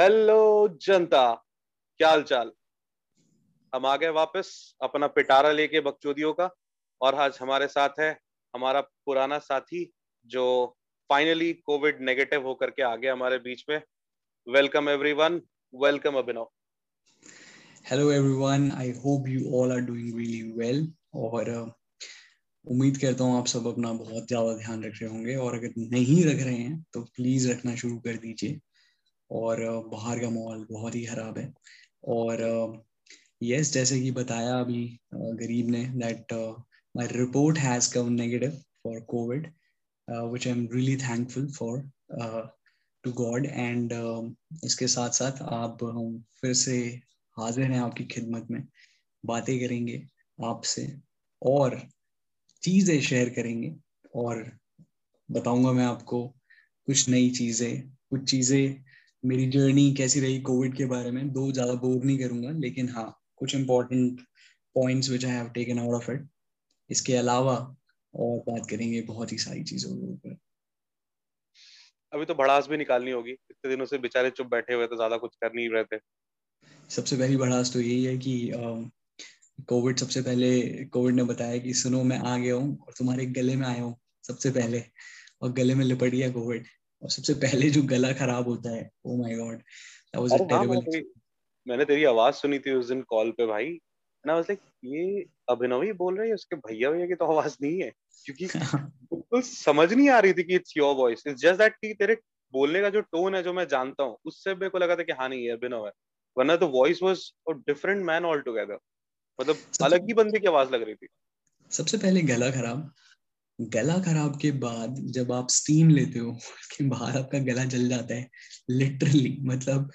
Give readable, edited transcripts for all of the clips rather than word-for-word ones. Hello जनता, क्या हाल चाल। हम आ गए वापस अपना पिटारा लेके बकचोदियों का, और आज हमारे साथ है हमारा पुराना साथी जो फाइनली कोविड नेगेटिव होकर के आ गया हमारे बीच में। Welcome everyone, welcome Abhinav. Hello everyone, I hope you all are doing really well, और उम्मीद करता हूँ आप सब अपना बहुत ज्यादा ध्यान रख रहे होंगे, और अगर नहीं रख रहे हैं तो प्लीज रखना शुरू कर दीजिए। और बाहर का माहौल बहुत ही खराब है, और यस, जैसे कि बताया अभी गरीब ने, that my report has come negative for Covid, which I am really thankful for to God. And इसके साथ साथ आप हम फिर से हाजिर हैं आपकी खिदमत में, बातें करेंगे आपसे और चीज़ें शेयर करेंगे, और बताऊंगा मैं आपको कुछ नई चीज़ें, कुछ चीज़ें मेरी जर्नी कैसी रही कोविड के बारे में। दो ज़्यादा बोर नहीं करूंगा, लेकिन हाँ कुछ important points which I have taken out of it. इसके अलावा और बात करेंगे बहुत ही सारी चीज़ों के ऊपर। अभी तो भड़ास भी निकालनी होगी, इतने दिनों से बेचारे चुप बैठे हुए तो ज़्यादा कुछ कर नहीं रहे थे। सबसे पहली भड़ास तो यही है कि कोविड, सबसे पहले कोविड ने बताया कि सुनो मैं आ गया हूँ और तुम्हारे गले में आया हूँ सबसे पहले, और गले में लिपट गया कोविड, और सबसे पहले जो गला खराब होता है, oh my God, that was a terrible experience. मैंने तेरी आवाज सुनी थी उस दिन कॉल पे भाई, and I was like, ये अभिनवी बोल रही है, उसके भैया की तो आवाज नहीं है, क्योंकि बिल्कुल समझ नहीं आ रही थी कि it's your voice, it's just that कि तेरे बोलने का जो टोन है जो मैं जानता हूँ, उससे मेरे को लगा था कि हाँ नहीं ये अभिनव है, वरना तो voice was a different man all together, मतलब अलग ही बंदे की आवाज लग रही थी। सबसे पहले गला खराब, गला खराब के बाद जब आप स्टीम लेते हो उसके बाहर आपका गला जल जाता है लिटरली, मतलब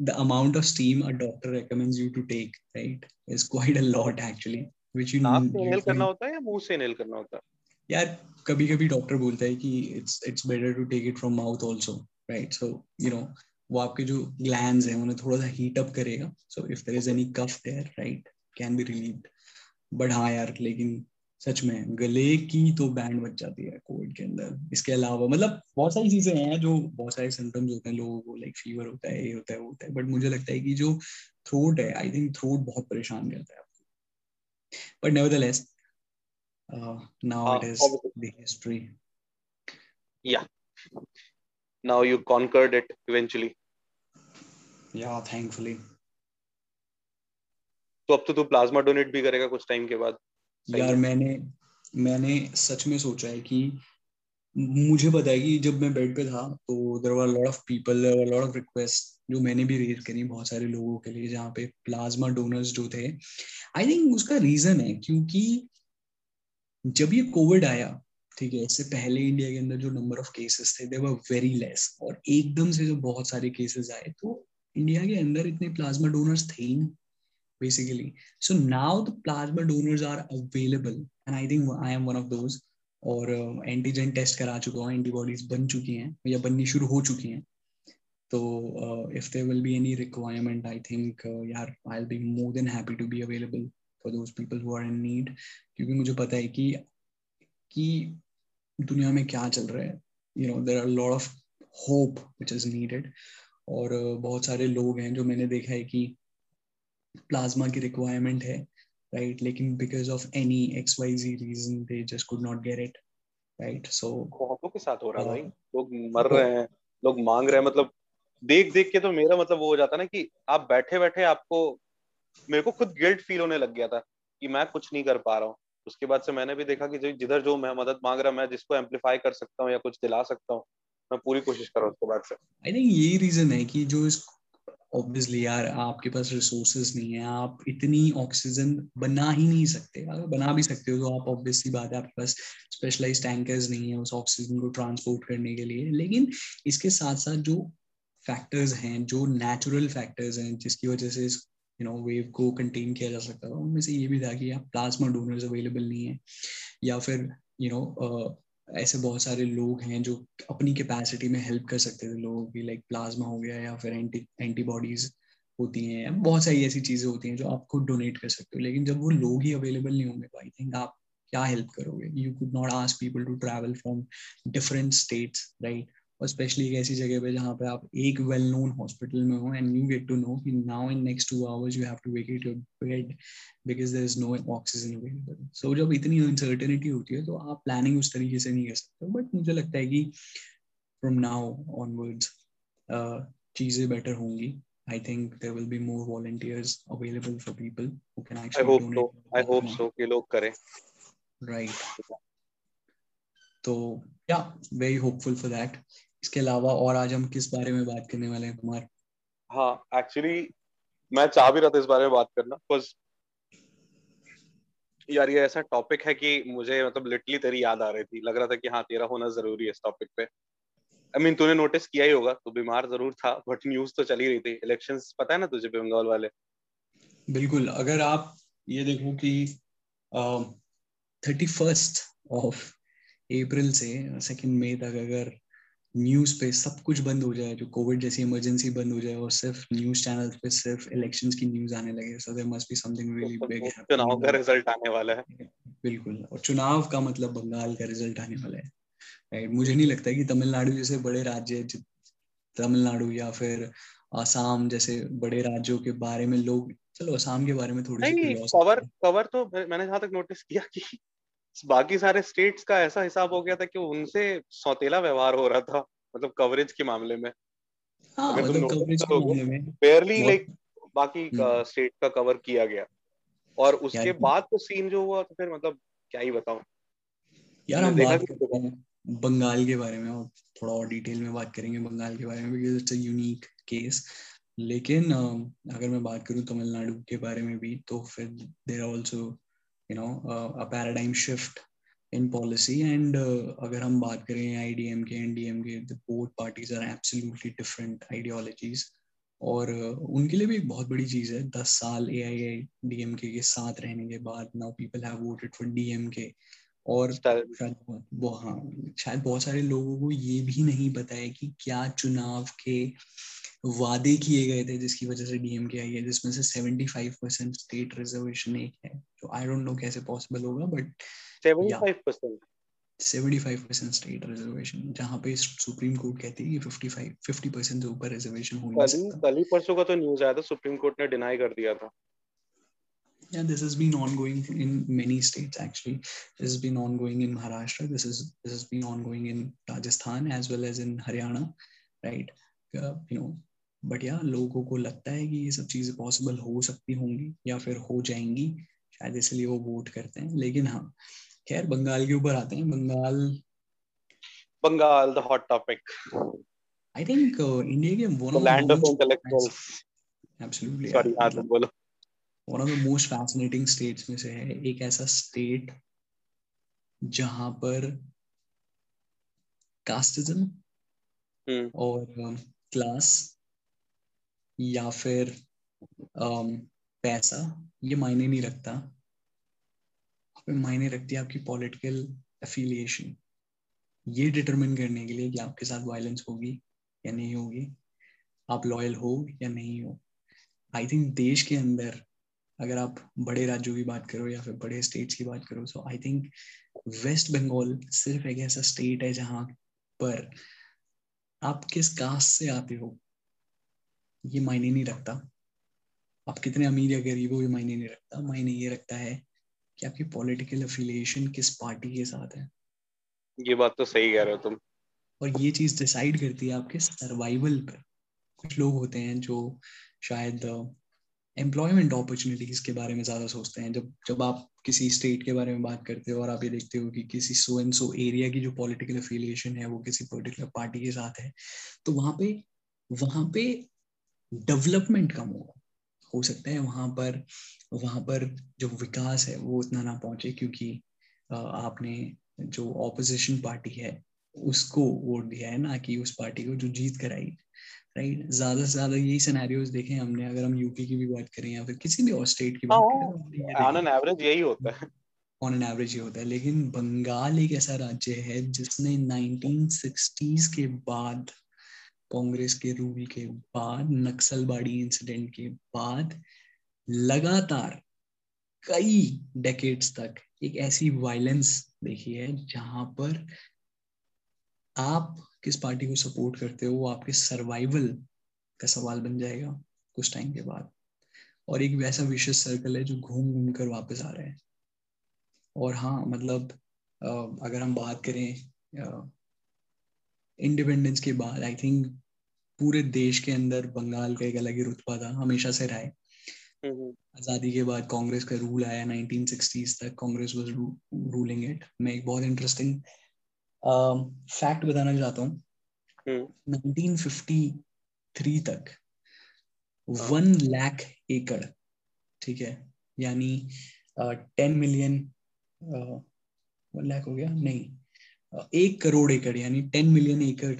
the amount of steam a doctor recommends you to take, right, is quite a lot actually, which you आपको इनहेल करना होता है या मुंह से इनहेल करना होता है। यार कभी कभी डॉक्टर बोलता है कि it's better to take it from mouth also, right, so you know वो आपके जो ग्लैंड्स हैं उन्हें थोड़ा सा हीट अप करेगा, so if there is any cough there, right, can be relieved. But हाँ यार, लेकिन सच में गले की तो बैंड बच जाती है कोविड के अंदर। इसके अलावा मतलब बहुत सारी चीजें हैं, जो बहुत सारे सिम्टम्स होते हैं लोगों को, लाइक फीवर होता है, ये होता है, वो होता है, बट मुझे लगता है कि जो थ्रोट है, आई थिंक थ्रोट बहुत परेशान करता है आपको। But nevertheless now it is the history, या now you conquered it eventually, या थैंकफुली। तो अब तो तू प्लाज्मा डोनेट भी करेगा कुछ टाइम के बाद। यार मैंने सच में सोचा है कि मुझे पता है कि जब मैं बेड पे था तो there were lot of people, there were lot of request जो मैंने भी रेज करी बहुत सारे लोगों के लिए, जहाँ पे प्लाज्मा डोनर्स जो थे, आई थिंक उसका रीजन है क्योंकि जब ये कोविड आया, ठीक है, इससे पहले इंडिया के अंदर जो नंबर ऑफ केसेस थे दे वर वेरी लेस, और एकदम से जब बहुत सारे केसेस आए तो इंडिया के अंदर इतने प्लाज्मा डोनर्स थे ही नहीं basically. So now the plasma donors are available, and I think I am one of those. और antigen test करा चुका हूँ, antibodies बन चुकी हैं या बननी शुरू हो चुकी हैं, तो if there will be any requirement, I think यार I'll be more than happy to be available for those people who are in need, क्योंकि मुझे पता है कि दुनिया में क्या चल रहा है, you know there are a lot of hope which is needed, और बहुत सारे लोग हैं जो मैंने देखा है कि प्लाज्मा की रिक्वायरमेंट है, राइट, लेकिन because of any X Y Z reason they just could not get it, right. So बहुतों के साथ हो रहा है भाई, लोग मर रहे हैं, लोग मांग रहे हैं, मतलब देख देख के तो मेरा मतलब वो हो जाता ना कि आप बैठे बैठे आपको, मेरे को खुद गिल्ट फील होने लग गया था कि मैं कुछ नहीं कर पा रहा हूँ। उसके बाद से मैंने भी देखा कि जिधर जो मैं मदद मांग रहा, मैं जिसको एम्पलीफाई कर सकता हूँ या कुछ दिला सकता हूँ, मैं पूरी कोशिश कर रहा हूँ। उसके बाद से आई थिंक यही रीजन है कि जो ऑब्वियसली यार आपके पास रिसोर्सेज नहीं है, आप इतनी ऑक्सीजन बना ही नहीं सकते, अगर बना भी सकते हो तो आप ऑब्वियसली बात है आपके पास स्पेशलाइज्ड टैंकर्स नहीं है उस ऑक्सीजन को ट्रांसपोर्ट करने के लिए। लेकिन इसके साथ साथ जो फैक्टर्स हैं, जो नेचुरल फैक्टर्स हैं जिसकी वजह से इस वेव को कंटेन किया जा सकता था, उनमें से ये भी था कि आप प्लाज्मा डोनर्स अवेलेबल नहीं है, या फिर ऐसे बहुत सारे लोग हैं जो अपनी कैपेसिटी में हेल्प कर सकते थे लोगों की, लाइक प्लाज्मा हो गया, या फिर एंटीबॉडीज होती हैं, बहुत सारी ऐसी चीज़ें होती हैं जो आप खुद डोनेट कर सकते हो, लेकिन जब वो लोग ही अवेलेबल नहीं होंगे तो आई थिंक आप क्या हेल्प करोगे। You could not ask people to travel from different states, right, और स्पेशली एक ऐसी जगह पे जहाँ पे आप एक वेल नोन हॉस्पिटल में हो and you get to know कि now in next 2 hours you have to vacate your bed because there is no oxygen available. So जब इतनी अनसर्टेनिटी होती है तो आप प्लानिंग उस तरीके से नहीं कर सकते. बट मुझे लगता है कि फ्रॉम नाउ ऑनवर्ड्स चीज़ें बेटर होंगी. I think there will be more volunteers available for people who can actually donate. I hope so. कि लोग करें. Right. तो yeah, very hopeful for that. इसके अलावा और आज हम किस बारे में बात करने वाले हैं कुमार? हाँ, actually मैं चाह भी रहा था इस बारे में बात करना, because यार ये ऐसा टॉपिक है कि मुझे मतलब literally तेरी याद आ रही थी. लग रहा था कि हाँ तेरा होना जरूरी है इस टॉपिक पे. I mean, तूने नोटिस किया ही होगा, तू बीमार जरूर था बट न्यूज तो चली रही थी. इलेक्शंस पता है ना तुझे बंगाल वाले? बिल्कुल. अगर आप ये देखो कि 31 अप्रैल से 2 मई तक अगर न्यूज पे सब कुछ बंद हो जाए, जो कोविड जैसी इमरजेंसी बंद हो जाए और सिर्फ न्यूज चैनल पे सिर्फ इलेक्शंस की न्यूज आने लगे, so there must be something really big. चुनाव का रिजल्ट आने वाला है. बिल्कुल. और चुनाव का मतलब बंगाल का रिजल्ट आने वाला है. Right. मुझे नहीं लगता कि तमिलनाडु जैसे बड़े राज्य, तमिलनाडु या फिर आसाम जैसे बड़े राज्यों के बारे में लोग, चलो आसाम के बारे में थोड़ी कवर तो मैंने जहाँ तक नोटिस किया कि बाकी सारे स्टेट्स का ऐसा हिसाब हो गया था कि उनसे सौतेला व्यवहार हो रहा था, मतलब कवरेज के मामले में. हाँ, मतलब कवरेज के मामले में फेयरली लाइक बाकी स्टेट का कवर किया गया. और उसके बाद तो सीन जो हुआ तो फिर मतलब क्या ही बताऊं यार. हम बात बंगाल के बारे में और थोड़ा और डिटेल में बात करेंगे बंगाल के बारे में, because it's a unique case. लेकिन अगर मैं बात करूँ तमिलनाडु के बारे में भी, तो फिर there are also you know a paradigm shift in policy. And अगर हम बात करें आईडीएमके and DMK, the both parties are absolutely different ideologies. और उनके लिए भी एक बहुत बड़ी चीज़ है, 10 साल AIDMK के साथ रहने के बाद now people have voted for DMK. और शायद बहुत सारे लोगों को ये भी नहीं पता है कि क्या चुनाव के वादे किए गए थे जिसकी वजह से डीएमके आई है, जिसमें से 75% स्टेट रिजर्वेशन एक है. तो आई डोंट नो कैसे पॉसिबल होगा, बट 75% स्टेट रिजर्वेशन, जहाँ पे सुप्रीम कोर्ट कहती है कि 50% से ऊपर रिजर्वेशन होना चाहिए. कल ही परसों का तो न्यूज आया था, सुप्रीम कोर्ट ने डिनाई कर दिया था. Yeah, this has been ongoing in many states actually. This has been ongoing in Maharashtra. This has been ongoing in Rajasthan as well as in Haryana, right? You know, but yeah, लोगों को लगता है कि ये सब चीजें possible हो सकती होंगी या फिर हो जाएंगी, शायद इसलिए वो vote करते हैं. लेकिन हाँ, खैर बंगाल के ऊपर आते हैं. Bengal the hot topic. I think India के one of the land of intellectuals. Absolutely. Sorry, आदमी बोलो. One of the most fascinating states में से है. एक ऐसा स्टेट जहाँ पर कास्टिज्म और क्लास या फिर पैसा, ये मायने नहीं रखता. मायने रखती है आपकी पॉलिटिकल एफिलिएशन, ये डिटरमिन करने के लिए कि आपके साथ वायलेंस होगी या नहीं होगी, आप लॉयल हो या नहीं हो. आई थिंक देश के अंदर अगर आप बड़े राज्यों की बात करो या फिर बड़े स्टेट्स की बात करो, so I think waste Bengal सिर्फ एक ऐसा स्टेट है जहाँ पर आप किस कास्ट से आते हो ये मायने नहीं रखता, आप कितने अमीर या गरीब हो ये मायने नहीं रखता. मायने ये रखता है कि आपकी पॉलिटिकल एफिलिएशन किस पार्टी के साथ है. ये बात तो सही कह रहे हो तुम. और ये चीज डिसाइड करती है आपके सर्वाइवल पर. कुछ लोग होते हैं जो शायद एम्प्लॉयमेंट अपॉर्चुनिटीज के बारे में ज़्यादा सोचते हैं. जब आप किसी स्टेट के बारे में बात करते हो और आप ये देखते हो कि किसी सो एंड सो एरिया की जो पॉलिटिकल एफिलिएशन है वो किसी पर्टिकुलर पार्टी के साथ है, तो वहाँ पे डेवलपमेंट कम होगा. हो सकता है वहाँ पर जो विकास है वो उतना ना पहुँचे, क्योंकि आपने जो ऑपोजिशन पार्टी है उसको वोट दिया है, ना कि उस पार्टी को जो जीत कर आई. राइट. ज्यादा से ज्यादा यही सिनेरियोस देखे हमने. अगर हम यूपी की भी बात करें या फिर किसी भी और स्टेट की बात, ऑन एन एवरेज यही होता है. ऑन एन एवरेज ये होता है. लेकिन बंगाल एक ऐसा राज्य है जिसने 1960s के बाद, कांग्रेस के रूल के बाद, नक्सलबाड़ी इंसिडेंट के बाद लगातार कई डेकेड्स तक एक ऐसी वायलेंस देखी है जहां पर आप किस पार्टी को सपोर्ट करते हो वो आपके सर्वाइवल का सवाल बन जाएगा कुछ टाइम के बाद। और एक वैसा विशेष सर्कल है जो घूम घूम कर वापस आ रहा है। और हाँ, मतलब अगर हम बात करें इंडिपेंडेंस के बाद, आई थिंक पूरे देश के अंदर बंगाल का एक अलग ही रुतबा था, हमेशा से रहा है। आजादी के बाद कांग्रेस का रूल आया, 1960s तक कांग्रेस वाज रूलिंग इट। मैं एक बहुत इंटरेस्टिंग फैक्ट बताना चाहता हूँ। 1953 तक 1 लाख एकड़, ठीक है, यानी 10 मिलियन 1 लाख हो गया, नहीं 1 करोड़ एकड़, यानी 10 मिलियन एकड़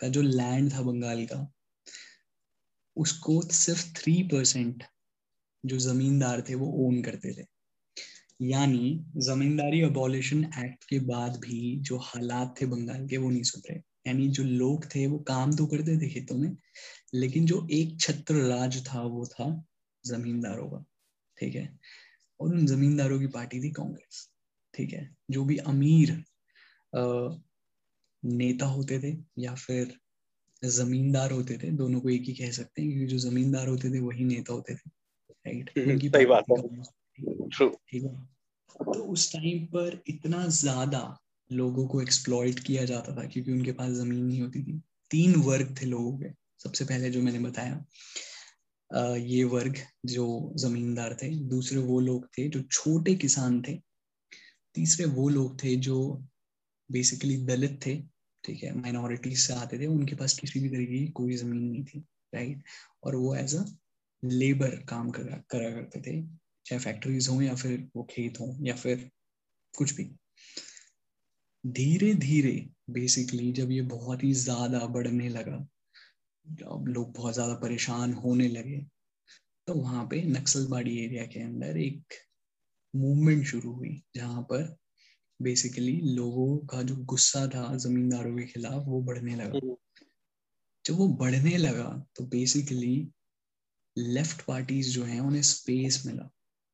का जो लैंड था बंगाल का, उसको सिर्फ 3% जो जमींदार थे वो ओन करते थे। यानी जमींदारी अबॉलिशन एक्ट के बाद भी जो हालात थे बंगाल के वो नहीं सुधरे। यानी जो लोग थे वो काम तो करते थे खेतों में, लेकिन जो एक छत्र राज था वो था जमींदारों का, ठीक है। और उन जमींदारों की पार्टी थी कांग्रेस, ठीक है। जो भी अमीर नेता होते थे या फिर जमींदार होते थे, दोनों को एक ही कह सकते हैं, क्योंकि जो जमींदार होते थे वही नेता होते थे, राइट। सही बात है, ट्रू, ठीक है। तो उस टाइम पर इतना ज्यादा लोगों को एक्सप्लॉइट किया जाता था क्योंकि उनके पास जमीन नहीं होती थी। 3 वर्ग थे लोगों के। सबसे पहले जो मैंने बताया ये वर्ग जो जमींदार थे, दूसरे वो लोग थे जो छोटे किसान थे, तीसरे वो लोग थे जो बेसिकली दलित थे, ठीक है, माइनॉरिटीज से आते थे, उनके पास किसी भी तरीके की कोई जमीन नहीं थी, राइट। और वो एज अ लेबर काम करा करते थे, चाहे फैक्ट्रीज हों या फिर वो खेत हों या फिर कुछ भी। धीरे धीरे बेसिकली जब ये बहुत ही ज्यादा बढ़ने लगा, जब लोग बहुत ज्यादा परेशान होने लगे, तो वहां पे नक्सलबाड़ी एरिया के अंदर एक मूवमेंट शुरू हुई, जहां पर बेसिकली लोगों का जो गुस्सा था जमींदारों के खिलाफ वो बढ़ने लगा। जब वो बढ़ने लगा तो बेसिकली लेफ्ट पार्टीज जो हैं उन्हें स्पेस मिला,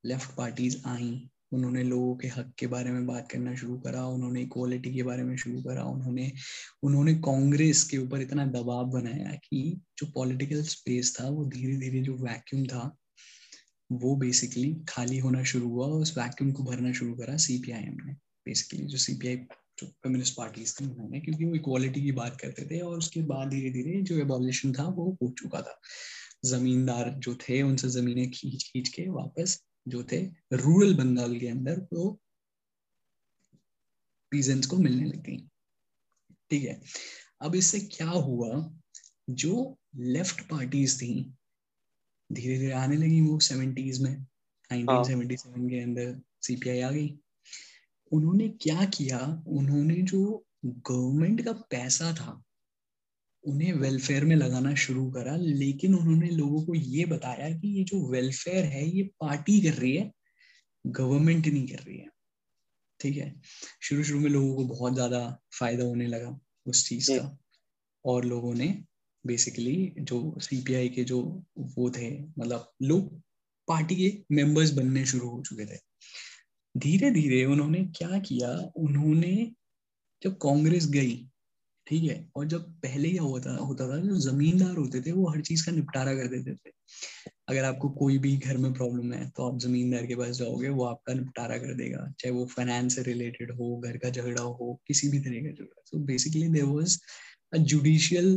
लेफ्ट पार्टीज आई, उन्होंने लोगों के हक के बारे में बात करना शुरू करा, उन्होंने इक्वालिटी के बारे में शुरू करा, उन्होंने कांग्रेस के ऊपर इतना दबाव बनाया कि जो पॉलिटिकल स्पेस था वो धीरे धीरे, जो वैक्यूम था वो बेसिकली खाली होना शुरू हुआ। उस वैक्यूम को भरना शुरू करा सीपीआईएम ने, बेसिकली जो सीपीआई जो कम्युनिस्ट पार्टीज थी उन्होंने, क्योंकि वो इक्वालिटी की बात करते थे। और उसके बाद धीरे धीरे जो एबॉलिशन था वो हो चुका था। जमींदार जो थे उनसे जमीनें खींच खींच के वापस जो थे रूरल बंगाल के अंदर वो पीजेंट्स को मिलने लग गई, ठीक है। अब इससे क्या हुआ, जो लेफ्ट पार्टीज थी धीरे धीरे आने लगी, वो 70s में 1977 के अंदर सीपीआई आ गई। उन्होंने क्या किया, उन्होंने जो गवर्नमेंट का पैसा था उन्हें वेलफेयर में लगाना शुरू करा, लेकिन उन्होंने लोगों को ये बताया कि ये जो वेलफेयर है ये पार्टी कर रही है, गवर्नमेंट नहीं कर रही है, ठीक है। शुरू शुरू में लोगों को बहुत ज्यादा फायदा होने लगा उस चीज का, और लोगों ने बेसिकली जो सीपीआई के जो वो थे, मतलब लोग पार्टी के मेंबर्स बनने शुरू हो चुके थे। धीरे धीरे उन्होंने क्या किया, उन्होंने जब कांग्रेस गई, ठीक है, और जब पहले क्या होता था जो जमींदार होते थे वो हर चीज का निपटारा कर देते थे। अगर आपको कोई भी घर में प्रॉब्लम है तो आप जमींदार के पास जाओगे, वो आपका निपटारा कर देगा, चाहे वो फाइनेंस से रिलेटेड हो, घर का झगड़ा हो, किसी भी तरह का झगड़ा। So basically there was a judicial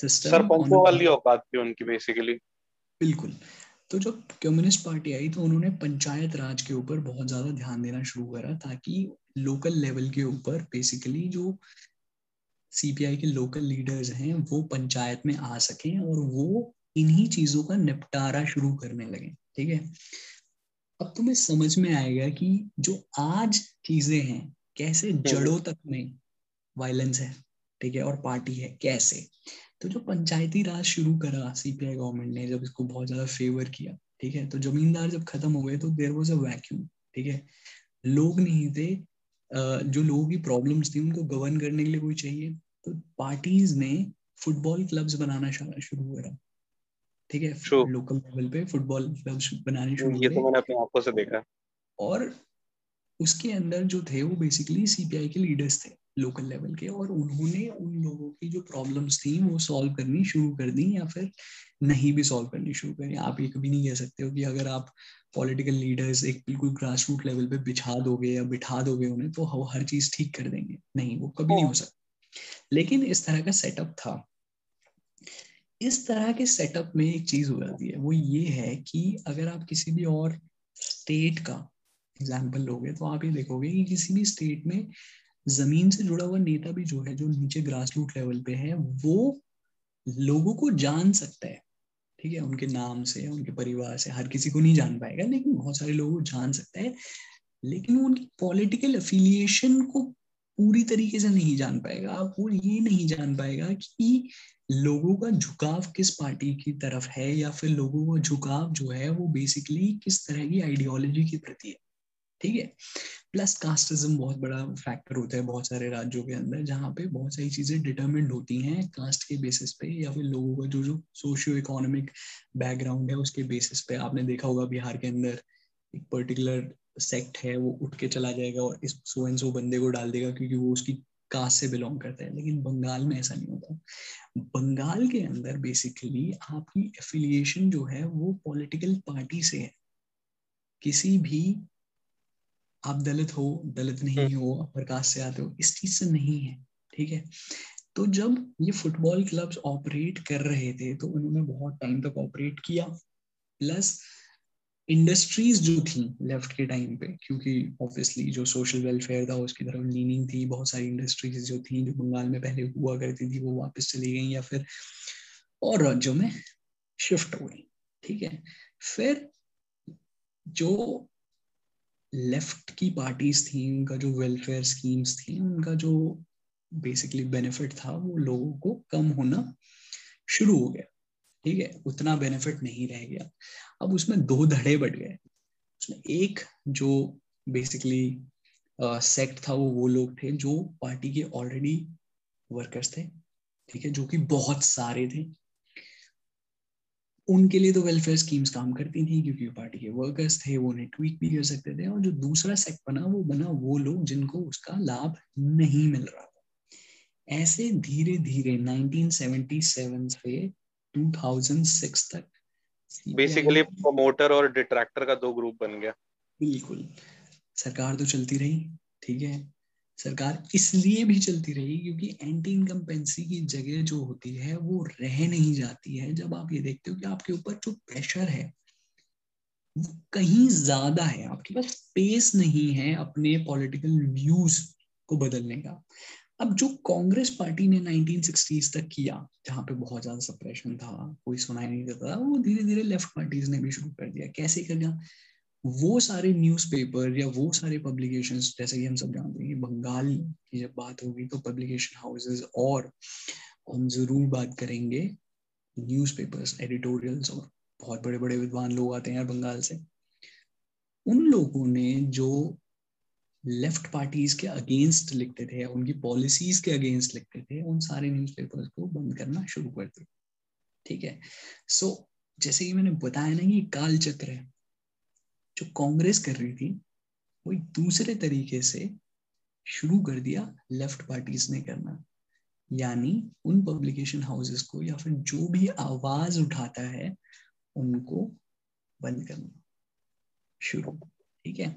system, सरपंचों वाली औकात थी उनकी बेसिकली, बिल्कुल। तो जब कम्युनिस्ट पार्टी आई तो उन्होंने पंचायत राज के ऊपर बहुत ज्यादा ध्यान देना शुरू करा, ताकि लोकल लेवल के ऊपर बेसिकली जो सीपीआई के लोकल लीडर्स हैं वो पंचायत में आ सकें और वो इन्हीं चीजों का निपटारा शुरू करने लगे, ठीक है। अब तुम्हें समझ में आएगा कि जो आज चीजें हैं कैसे जड़ों तक में वायलेंस है, ठीक है, और पार्टी है कैसे। तो जो पंचायती राज शुरू करा सीपीआई गवर्नमेंट ने, जब इसको बहुत ज्यादा फेवर किया, ठीक है, तो जमींदार जब खत्म हो गए तो देयर वाज अ वैक्यूम, ठीक है। लोग नहीं थे, जो लोगों की प्रॉब्लम्स थी उनको गवर्न करने के लिए कोई चाहिए, तो पार्टीज ने फुटबॉल क्लब्स बनाना शुरू करा, ठीक है, लोकल लेवल पे फुटबॉल क्लब्स बनाने शुरू किए। ये तो मैंने अपने आंखों से देखा। और उसके अंदर जो थे वो बेसिकली सीपीआई के लीडर्स थे लोकल लेवल के, और उन्होंने उन लोगों की जो प्रॉब्लम्स थी वो सॉल्व करनी शुरू कर दी या फिर नहीं भी सॉल्व करनी शुरू करें। आप ये कभी नहीं कह सकते हो कि अगर आप पॉलिटिकल लीडर्स एक बिल्कुल ग्रासरूट लेवल पे बिछा दोगे या बिठा दोगे उन्हें तो वो हर चीज ठीक कर देंगे, नहीं, वो कभी नहीं हो सकता। लेकिन इस तरह का सेटअप था। इस तरह के सेटअप में एक चीज हो जाती है, वो ये है कि अगर आप किसी भी और स्टेट का एग्जाम्पल लोगे तो आप ये देखोगे कि किसी भी स्टेट में जमीन से जुड़ा हुआ नेता भी जो है, जो नीचे ग्रासरूट लेवल पे है, वो लोगों को जान सकता है, ठीक है, उनके नाम से, उनके परिवार से। हर किसी को नहीं जान पाएगा लेकिन बहुत सारे लोगों को जान सकता है, लेकिन वो उनकी पॉलिटिकल एफिलिएशन को पूरी तरीके से नहीं जान पाएगा। वो ये नहीं जान पाएगा कि लोगों का झुकाव किस पार्टी की तरफ है या फिर लोगों का झुकाव जो है वो बेसिकली किस तरह की आइडियोलॉजी के प्रति है, ठीक है। प्लस कास्टिज्म बहुत बड़ा फैक्टर होता है बहुत सारे राज्यों के अंदर, जहाँ पे बहुत सारी चीजें डिटरमिंड होती हैं कास्ट के बेसिस पे या फिर लोगों का जो सोशियो इकोनॉमिक बैकग्राउंड है उसके बेसिस पे। आपने देखा होगा बिहार के अंदर एक पर्टिकुलर सेक्ट है वो उठ के चला जाएगा और इस सो एंड सो बंदे को डाल देगा क्योंकि वो उसकी कास्ट से बिलोंग करता है। लेकिन बंगाल में ऐसा नहीं होता। बंगाल के अंदर बेसिकली आपकी एफिलिएशन जो है वो पॉलिटिकल पार्टी से है, किसी भी, आप दलित हो, दलित नहीं हो, अपर कास्ट से आते हो, इस चीज से नहीं है, ठीक है। तो जब ये फुटबॉल क्लब्स ऑपरेट कर रहे थे तो उन्होंने बहुत टाइम तक ऑपरेट किया। प्लस इंडस्ट्रीज जो थी लेफ्ट के टाइम पे, क्योंकि ऑब्वियसली जो सोशल वेलफेयर था उसकी तरफ लीनिंग थी, बहुत सारी इंडस्ट्रीज जो थी जो बंगाल में पहले हुआ करती थी वो वापस चली गई या फिर और राज्यों में शिफ्ट हो गई, ठीक है। फिर जो लेफ्ट की पार्टीज थी उनका जो वेलफेयर स्कीम्स थी, उनका जो बेसिकली बेनिफिट था वो लोगों को कम होना शुरू हो गया, ठीक है, उतना बेनिफिट नहीं रह गया। अब उसमें दो धड़े बढ़ गए। उसमें एक जो बेसिकली सेक्ट था वो लोग थे जो पार्टी के ऑलरेडी वर्कर्स थे, ठीक है, जो कि बहुत सारे थे। उनके लिए तो वेलफेयर स्कीम्स काम करती थी क्योंकि पार्टी के वर्कर्स थे, वो उन्हें ट्वीट भी कर सकते थे। और जो दूसरा सेक्ट बना वो लोग जिनको उसका लाभ नहीं मिल रहा था। ऐसे धीरे धीरे 1977 से 2006 तक बेसिकली प्रमोटर और डिट्रैक्टर का दो ग्रुप बन गया। बिल्कुल, सरकार तो चलती रही, ठीक है, सरकार इसलिए भी चलती रही क्योंकि एंटी इनकम्पेंसी की जगह जो होती है वो रह नहीं जाती है जब आप ये देखते हो कि आपके ऊपर जो प्रेशर है वो कहीं ज्यादा है, आपके पास स्पेस नहीं है अपने पॉलिटिकल व्यूज को बदलने का। अब जो कांग्रेस पार्टी ने 1960s तक किया, जहाँ पे बहुत ज्यादा सप्रेशन था, कोई सुनाई नहीं देता था, वो धीरे धीरे लेफ्ट पार्टीज ने भी शुरू कर दिया। कैसे कर दिया? वो सारे न्यूज़पेपर या वो सारे पब्लिकेशंस, जैसे कि हम सब जानते हैं बंगाल की जब बात होगी तो पब्लिकेशन हाउसेस, और हम जरूर बात करेंगे न्यूज़पेपर्स, एडिटोरियल्स, और बहुत बड़े बड़े विद्वान लोग आते हैं यार बंगाल से। उन लोगों ने जो लेफ्ट पार्टीज के अगेंस्ट लिखते थे, उनकी पॉलिसीज के अगेंस्ट लिखते थे, उन सारे न्यूज़पेपर्स को बंद करना शुरू कर दिया, ठीक है। सो जैसे कि मैंने बताया ना, ये कालचक्र है। जो कांग्रेस कर रही थी वो एक दूसरे तरीके से शुरू कर दिया लेफ्ट पार्टीज ने करना, यानी उन पब्लिकेशन हाउसेस को या फिर जो भी आवाज उठाता है उनको बंद करना शुरू, ठीक है।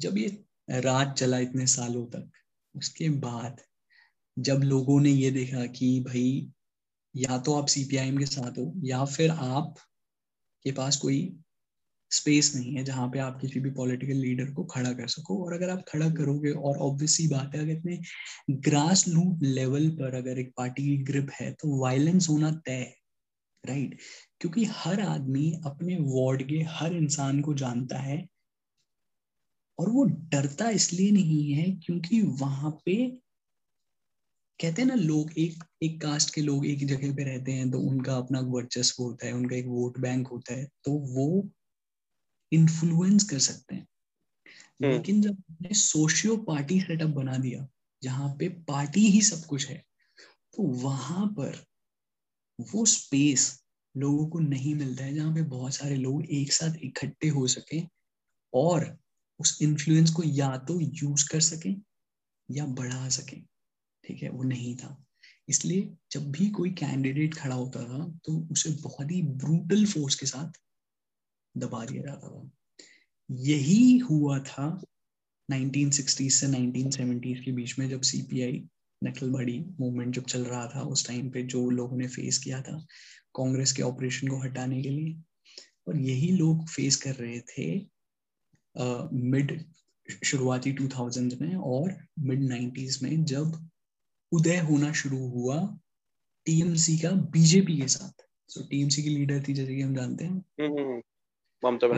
जब ये राज चला इतने सालों तक, उसके बाद जब लोगों ने ये देखा कि भाई या तो आप सीपीआईएम के साथ हो या फिर आप के पास कोई स्पेस नहीं है जहाँ पे आप किसी भी पॉलिटिकल लीडर को खड़ा कर सको, और अगर आप खड़ा करोगे, और ऑब्वियसली बात है अगर इतने ग्रास रूट लेवल पर अगर एक पार्टी की ग्रिप है तो वायलेंस होना तय है, राइट, क्योंकि हर आदमी अपने वार्ड के हर इंसान को जानता है और वो डरता इसलिए नहीं है क्योंकि वहां पे कहते हैं ना, लोग एक कास्ट के लोग एक जगह पे रहते हैं तो उनका अपना वर्चस्व होता है, उनका एक वोट बैंक होता है, तो वो इन्फ्लुएंस कर सकते हैं। लेकिन जब आपने सोशियो पार्टी सेटअप बना दिया जहां पे पार्टी ही सब कुछ है तो वहां पर वो स्पेस लोगों को नहीं मिलता है जहां पे बहुत सारे लोग एक साथ इकट्ठे हो सके और उस इन्फ्लुएंस को या तो यूज कर सकें या बढ़ा सकें, ठीक है, वो नहीं था। इसलिए जब भी कोई कैंडिडेट खड़ा होता था तो उसे बहुत ही ब्रूटल फोर्स के साथ दबा दिया जाता था। यही हुआ था 1960s से 1970s के बीच में, जब सीपीआई नक्सलवादी मूवमेंट जब चल रहा था उस टाइम पे, जो लोगों ने फेस किया था कांग्रेस के ऑपरेशन को हटाने के लिए। और यही लोग फेस कर रहे थे मिड शुरुआती 2000 में और मिड 90s में, जब उदय होना शुरू हुआ टीएमसी का बीजेपी के साथ। सो टीएमसी की लीडर थी, जैसे कि हम जानते हैं, ममता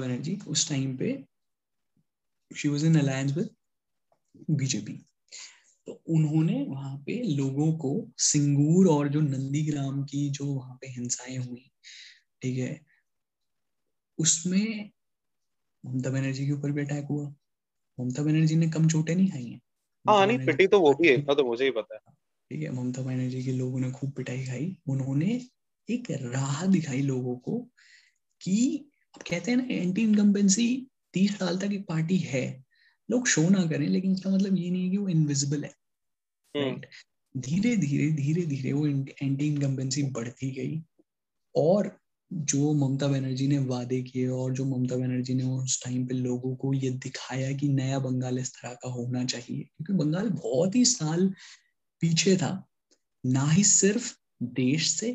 बनर्जी। उस टाइम पे she was in alliance with BJP. तो उन्होंने वहां पे लोगों को सिंगूर और जो नंदीग्राम की जो वहां पे हिंसाएं हुई, ठीक है, उसमें ममता बनर्जी के ऊपर भी अटैक हुआ। ममता बनर्जी ने कम चोटें नहीं खाई हैं। हाँ, नहीं पिटी तो वो भी है, तो मुझे ही पता है, ठीक है। ममता बनर्जी के लोगों ने खूब पिटाई खाई। उन्होंने एक राह दिखाई लोगों को कि अब कहते हैं ना एंटी इनकम्बेंसी 30 साल तक एक पार्टी है, लोग शो ना करें, लेकिन इसका मतलब ये नहीं है कि वो इनविजिबल है, राइट। धीरे धीरे वो एंटी इनकम्बेंसी बढ़ती गई और जो ममता बनर्जी ने वादे किए और जो ममता बनर्जी ने उस टाइम पे लोगों को ये दिखाया कि नया बंगाल इस तरह का होना चाहिए, क्योंकि बंगाल बहुत ही साल पीछे था, ना ही सिर्फ देश से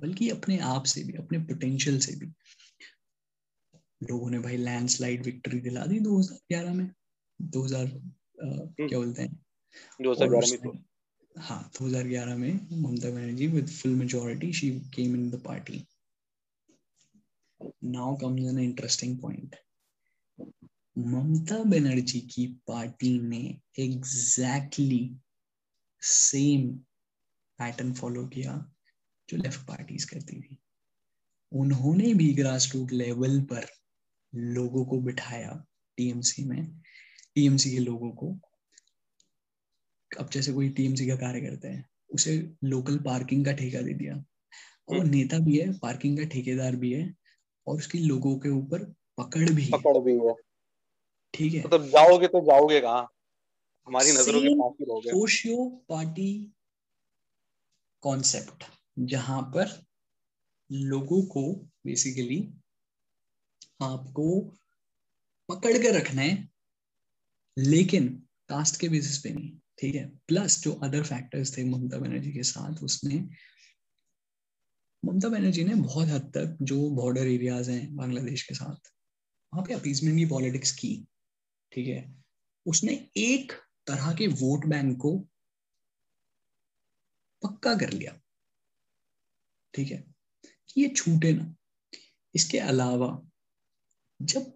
बल्कि अपने आप से भी, अपने पोटेंशियल से भी। लोगों ने भाई लैंडस्लाइड विक्ट्री दिला दी 2011 में, 2011 में Mamata Banerjee with full majority she came in the party. Now comes an interesting point. Mamata Banerjee की पार्टी ने exactly same pattern follow किया जो लेफ्ट पार्टीज करती थी। उन्होंने भी ग्रासरूट लेवल पर लोगों को बिठाया टीएमसी में, टीएमसी के लोगों को। अब जैसे कोई टीएमसी का कार्यकर्ता है, उसे लोकल पार्किंग का ठेका दे दिया और नेता भी है, पार्किंग का ठेकेदार भी है और उसकी लोगों के ऊपर पकड़ भी है, ठीक है। मतलब जाओगे तो जाओगे कहाँ, हमारी नजरों के पास ही रहोगे। सोशियो पार्टी कॉन्सेप्ट, जहां पर लोगों को बेसिकली आपको पकड़ के रखना है, लेकिन कास्ट के बेसिस पे नहीं, ठीक है। प्लस जो अदर फैक्टर्स थे ममता बनर्जी के साथ, उसमें ममता बनर्जी ने बहुत हद तक जो बॉर्डर एरियाज हैं बांग्लादेश के साथ, वहां पे अपीजमेंट की पॉलिटिक्स की, ठीक है। उसने एक तरह के वोट बैंक को पक्का कर लिया, ठीक है, कि ये छूटे ना। इसके अलावा जब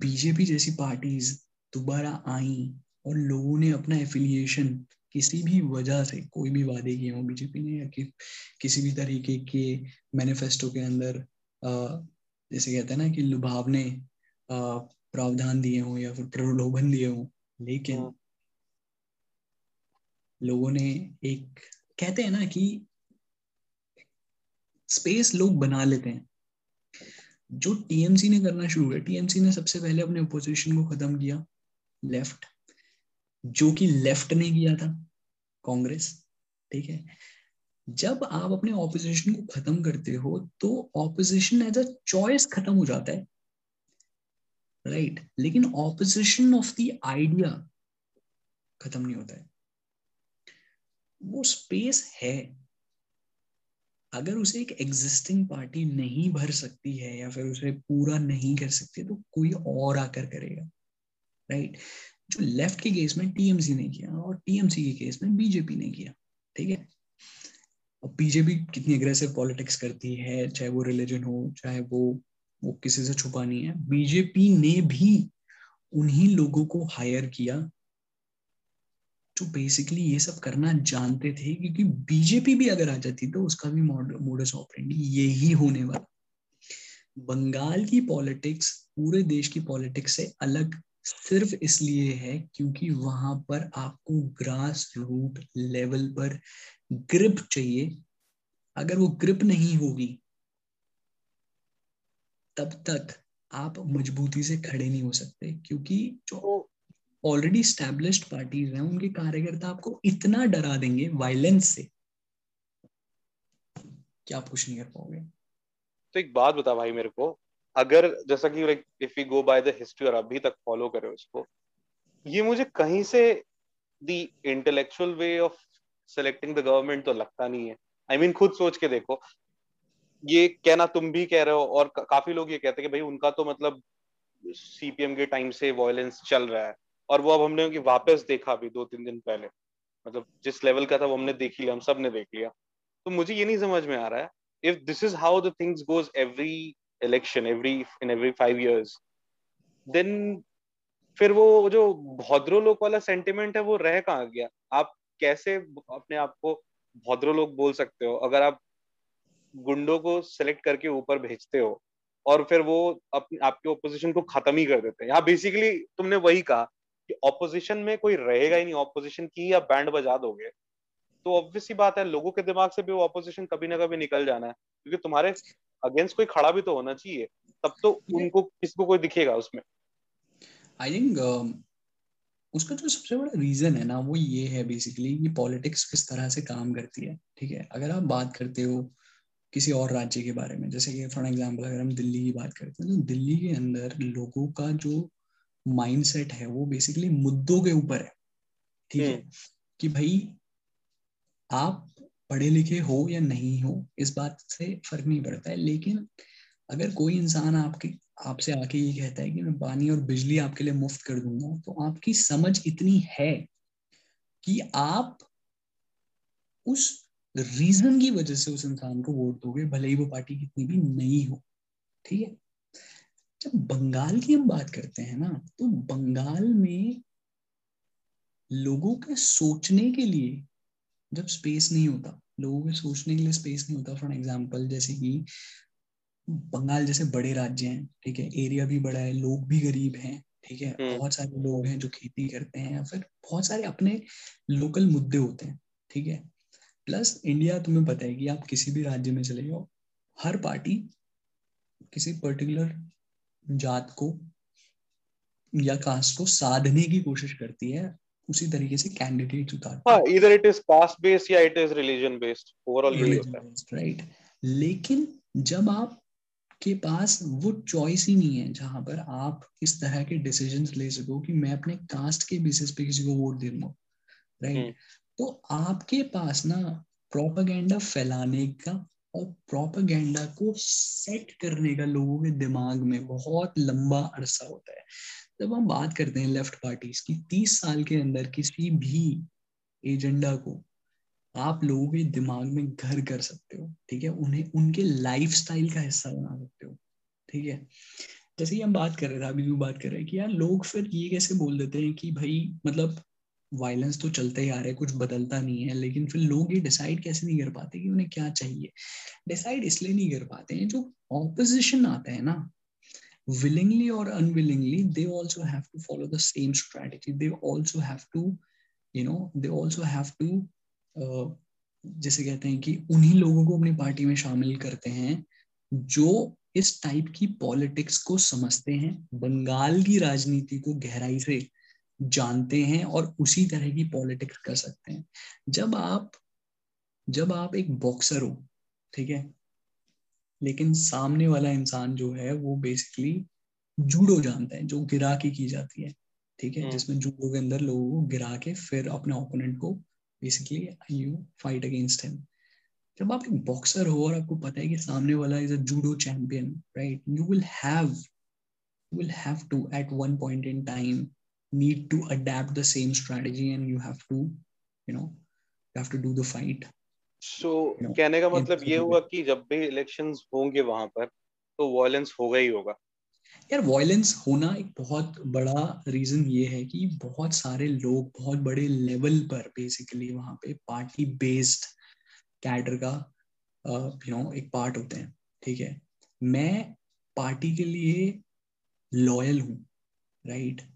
बीजेपी जैसी पार्टीज दोबारा आई और लोगों ने अपना एफिलिएशन किसी भी वजह से, कोई भी वादे किए हों बीजेपी ने या किसी भी तरीके के मैनिफेस्टो के अंदर जैसे कहते हैं ना कि लुभावने प्रावधान दिए हों या फिर प्रलोभन दिए हों, लेकिन लोगों ने एक कहते हैं ना कि स्पेस लोग बना लेते हैं। जो टीएमसी ने करना शुरू किया, टीएमसी ने सबसे पहले अपने अपोजिशन को खत्म किया लेफ्ट, जो कि लेफ्ट ने किया था कांग्रेस, ठीक है। जब आप अपने ऑपोजिशन को खत्म करते हो तो ऑपोजिशन एज अ चॉइस खत्म हो जाता है, राइट, लेकिन ऑपोजिशन ऑफ द आइडिया खत्म नहीं होता है। वो स्पेस है, अगर उसे एक एग्जिस्टिंग पार्टी नहीं भर सकती है या फिर उसे पूरा नहीं कर सकती तो कोई और आकर करेगा, राइट। जो लेफ्ट के केस में टीएमसी ने किया और टीएमसी के केस में बीजेपी ने किया, ठीक है। अब बीजेपी कितनी अग्रेसिव पॉलिटिक्स करती है, चाहे वो रिलीजन हो, चाहे वो किसी से छुपा नहीं है। बीजेपी ने भी उन्हीं लोगों को हायर किया जो बेसिकली ये सब करना जानते थे, क्योंकि बीजेपी भी अगर आ जाती तो उसका भी मोडस ऑपरेंडी यही होने वाला। बंगाल की पॉलिटिक्स पूरे देश की पॉलिटिक्स से अलग सिर्फ इसलिए है क्योंकि वहां पर आपको ग्रास रूट लेवल पर ग्रिप चाहिए। अगर वो ग्रिप नहीं होगी तब तक आप मजबूती से खड़े नहीं हो सकते, क्योंकि जो ऑलरेडी एस्टैब्लिश्ड पार्टीज हैं उनके कार्यकर्ता आपको इतना डरा देंगे वायलेंस से कि आप कुछ नहीं कर पाओगे। तो एक बात बता भाई मेरे को, अगर जैसा कि like if we go by the history और अभी तक फॉलो करें उसको, ये मुझे कहीं से the intellectual way of selecting the government तो लगता नहीं है। आई मीन खुद सोच के देखो, ये कहना तुम भी कह रहे हो और काफी लोग ये कहते हैं कि भाई उनका तो मतलब सीपीएम के टाइम से वायलेंस चल रहा है, और वो अब हमने वापस देखा भी 2-3 दिन पहले, मतलब जिस लेवल का था वो हमने देख लिया, हम सब ने देख लिया। तो मुझे ये नहीं समझ में आ रहा है, if this is how the things goes every election in every 5 years, then फिर वो जो भद्रोलोक वाला सेंटिमेंट है वो रह कहाँ गया? आप कैसे अपने आप को भद्रोलोक बोल सकते हो अगर आप गुंडों को सेलेक्ट करके ऊपर भेजते हो और फिर वो आपके ओपोजिशन को खत्म ही कर देते हैं? यहाँ बेसिकली तुमने वही कहा कि ऑपोजिशन में कोई रहेगा ही नहीं, ऑपोजिशन की आप बैंड बजा दोगे तो ऑब्वियस सी बात है लोगों के दिमाग से भी वो ऑपोजिशन कभी ना कभी निकल जाना है, क्योंकि तुम्हारे अगेंस्ट कोई खड़ा भी तो होना चाहिए, तब तो उनको किसको कोई दिखेगा उसमें। आई थिंक उसका जो सबसे बड़ा रीजन है ना वो ये है बेसिकली कि पॉलिटिक्स किस तरह से काम करती है। ठीक है, अगर आप बात करते हो किसी और राज्य के बारे में, जैसे कि फॉर एग्जांपल अगर हम दिल्ली की बात करते हैं तो दिल्ली के अंदर लोगों का जो माइंडसेट है वो बेसिकली मुद्दों के ऊपर है। ठीक है, कि भाई आप पढ़े लिखे हो या नहीं हो इस बात से फर्क नहीं पड़ता है, लेकिन अगर कोई इंसान आपसे आके ये कहता है कि मैं पानी और बिजली आपके लिए मुफ्त कर दूंगा, तो आपकी समझ इतनी है कि आप उस रीजन की वजह से उस इंसान को वोट दोगे, भले ही वो पार्टी कितनी भी नहीं हो। ठीक है, जब बंगाल की हम बात करते हैं ना, तो बंगाल में लोगों के सोचने के लिए जब स्पेस नहीं होता, लोगों के सोचने के लिए स्पेस नहीं होता, फॉर एग्जांपल जैसे कि बंगाल जैसे बड़े राज्य हैं, ठीक है, एरिया भी बड़ा है, लोग भी गरीब हैं, ठीक है, बहुत सारे लोग हैं जो खेती करते हैं या फिर बहुत सारे अपने लोकल मुद्दे होते हैं। ठीक है, प्लस इंडिया तुम्हें पता है कि आप किसी भी राज्य में चले जाओ, हर पार्टी किसी पर्टिकुलर जात को या कास्ट को साधने की कोशिश करती है, उसी तरीके से कैंडिडेट उतारती है। either it is caste based या it is religion based, overall religion based, right? लेकिन जब आपके पास वो चॉइस ही नहीं है जहां पर आप इस तरह के डिसीजंस ले सको कि मैं अपने कास्ट के बेसिस पे किसी को वोट दे दूंगा, राइट? तो आपके पास ना प्रोपेगेंडा फैलाने का और प्रोपेगेंडा को सेट करने का लोगों के दिमाग में बहुत लंबा अरसा होता है। जब हम बात करते हैं लेफ्ट पार्टीज की, 30 साल के अंदर किसी भी एजेंडा को आप लोगों के दिमाग में घर कर सकते हो। ठीक है, उन्हें उनके लाइफस्टाइल का हिस्सा बना सकते हो। ठीक है, जैसे ही हम बात कर रहे थे, अभी भी बात कर रहे हैं कि यार लोग फिर ये कैसे बोल देते हैं कि भाई मतलब वायलेंस तो चलते ही आ रहा है, कुछ बदलता नहीं है, लेकिन फिर लोग ये डिसाइड कैसे नहीं कर पाते कि उन्हें क्या चाहिए? डिसाइड इसलिए नहीं कर पाते हैं, जो ऑपोजिशन आता है ना, विलिंगली और unwillingly they also have to follow the same strategy, they also have to जैसे कहते हैं कि उन्हीं लोगों को अपनी पार्टी में शामिल करते हैं जो इस टाइप की पॉलिटिक्स को समझते हैं, बंगाल की राजनीति को गहराई से जानते हैं और उसी तरह की पॉलिटिक्स कर सकते हैं। जब आप एक बॉक्सर हो, ठीक है, लेकिन सामने वाला इंसान जो है वो बेसिकली जूडो जानता है, जो गिरा की जाती है, ठीक है, जिसमें जूडो के अंदर लोगों को गिरा के फिर अपने ओपोनेंट को basically you fight against him. जब आप एक बॉक्सर हो और आपको पता है कि सामने वाला is a judo champion, right, you will have to at one point in time need to adapt the same strategy and you have to do the fight. So कहने का मतलब ये हुआ कि जब भी elections होंगे वहां पर तो violence होगा ही होगा। यार violence होना एक बहुत बड़ा reason ये है कि बहुत सारे लोग बहुत बड़े level पर basically वहां पे party based cadre का एक part होते हैं। ठीक है, मैं party के लिए loyal हूँ, right?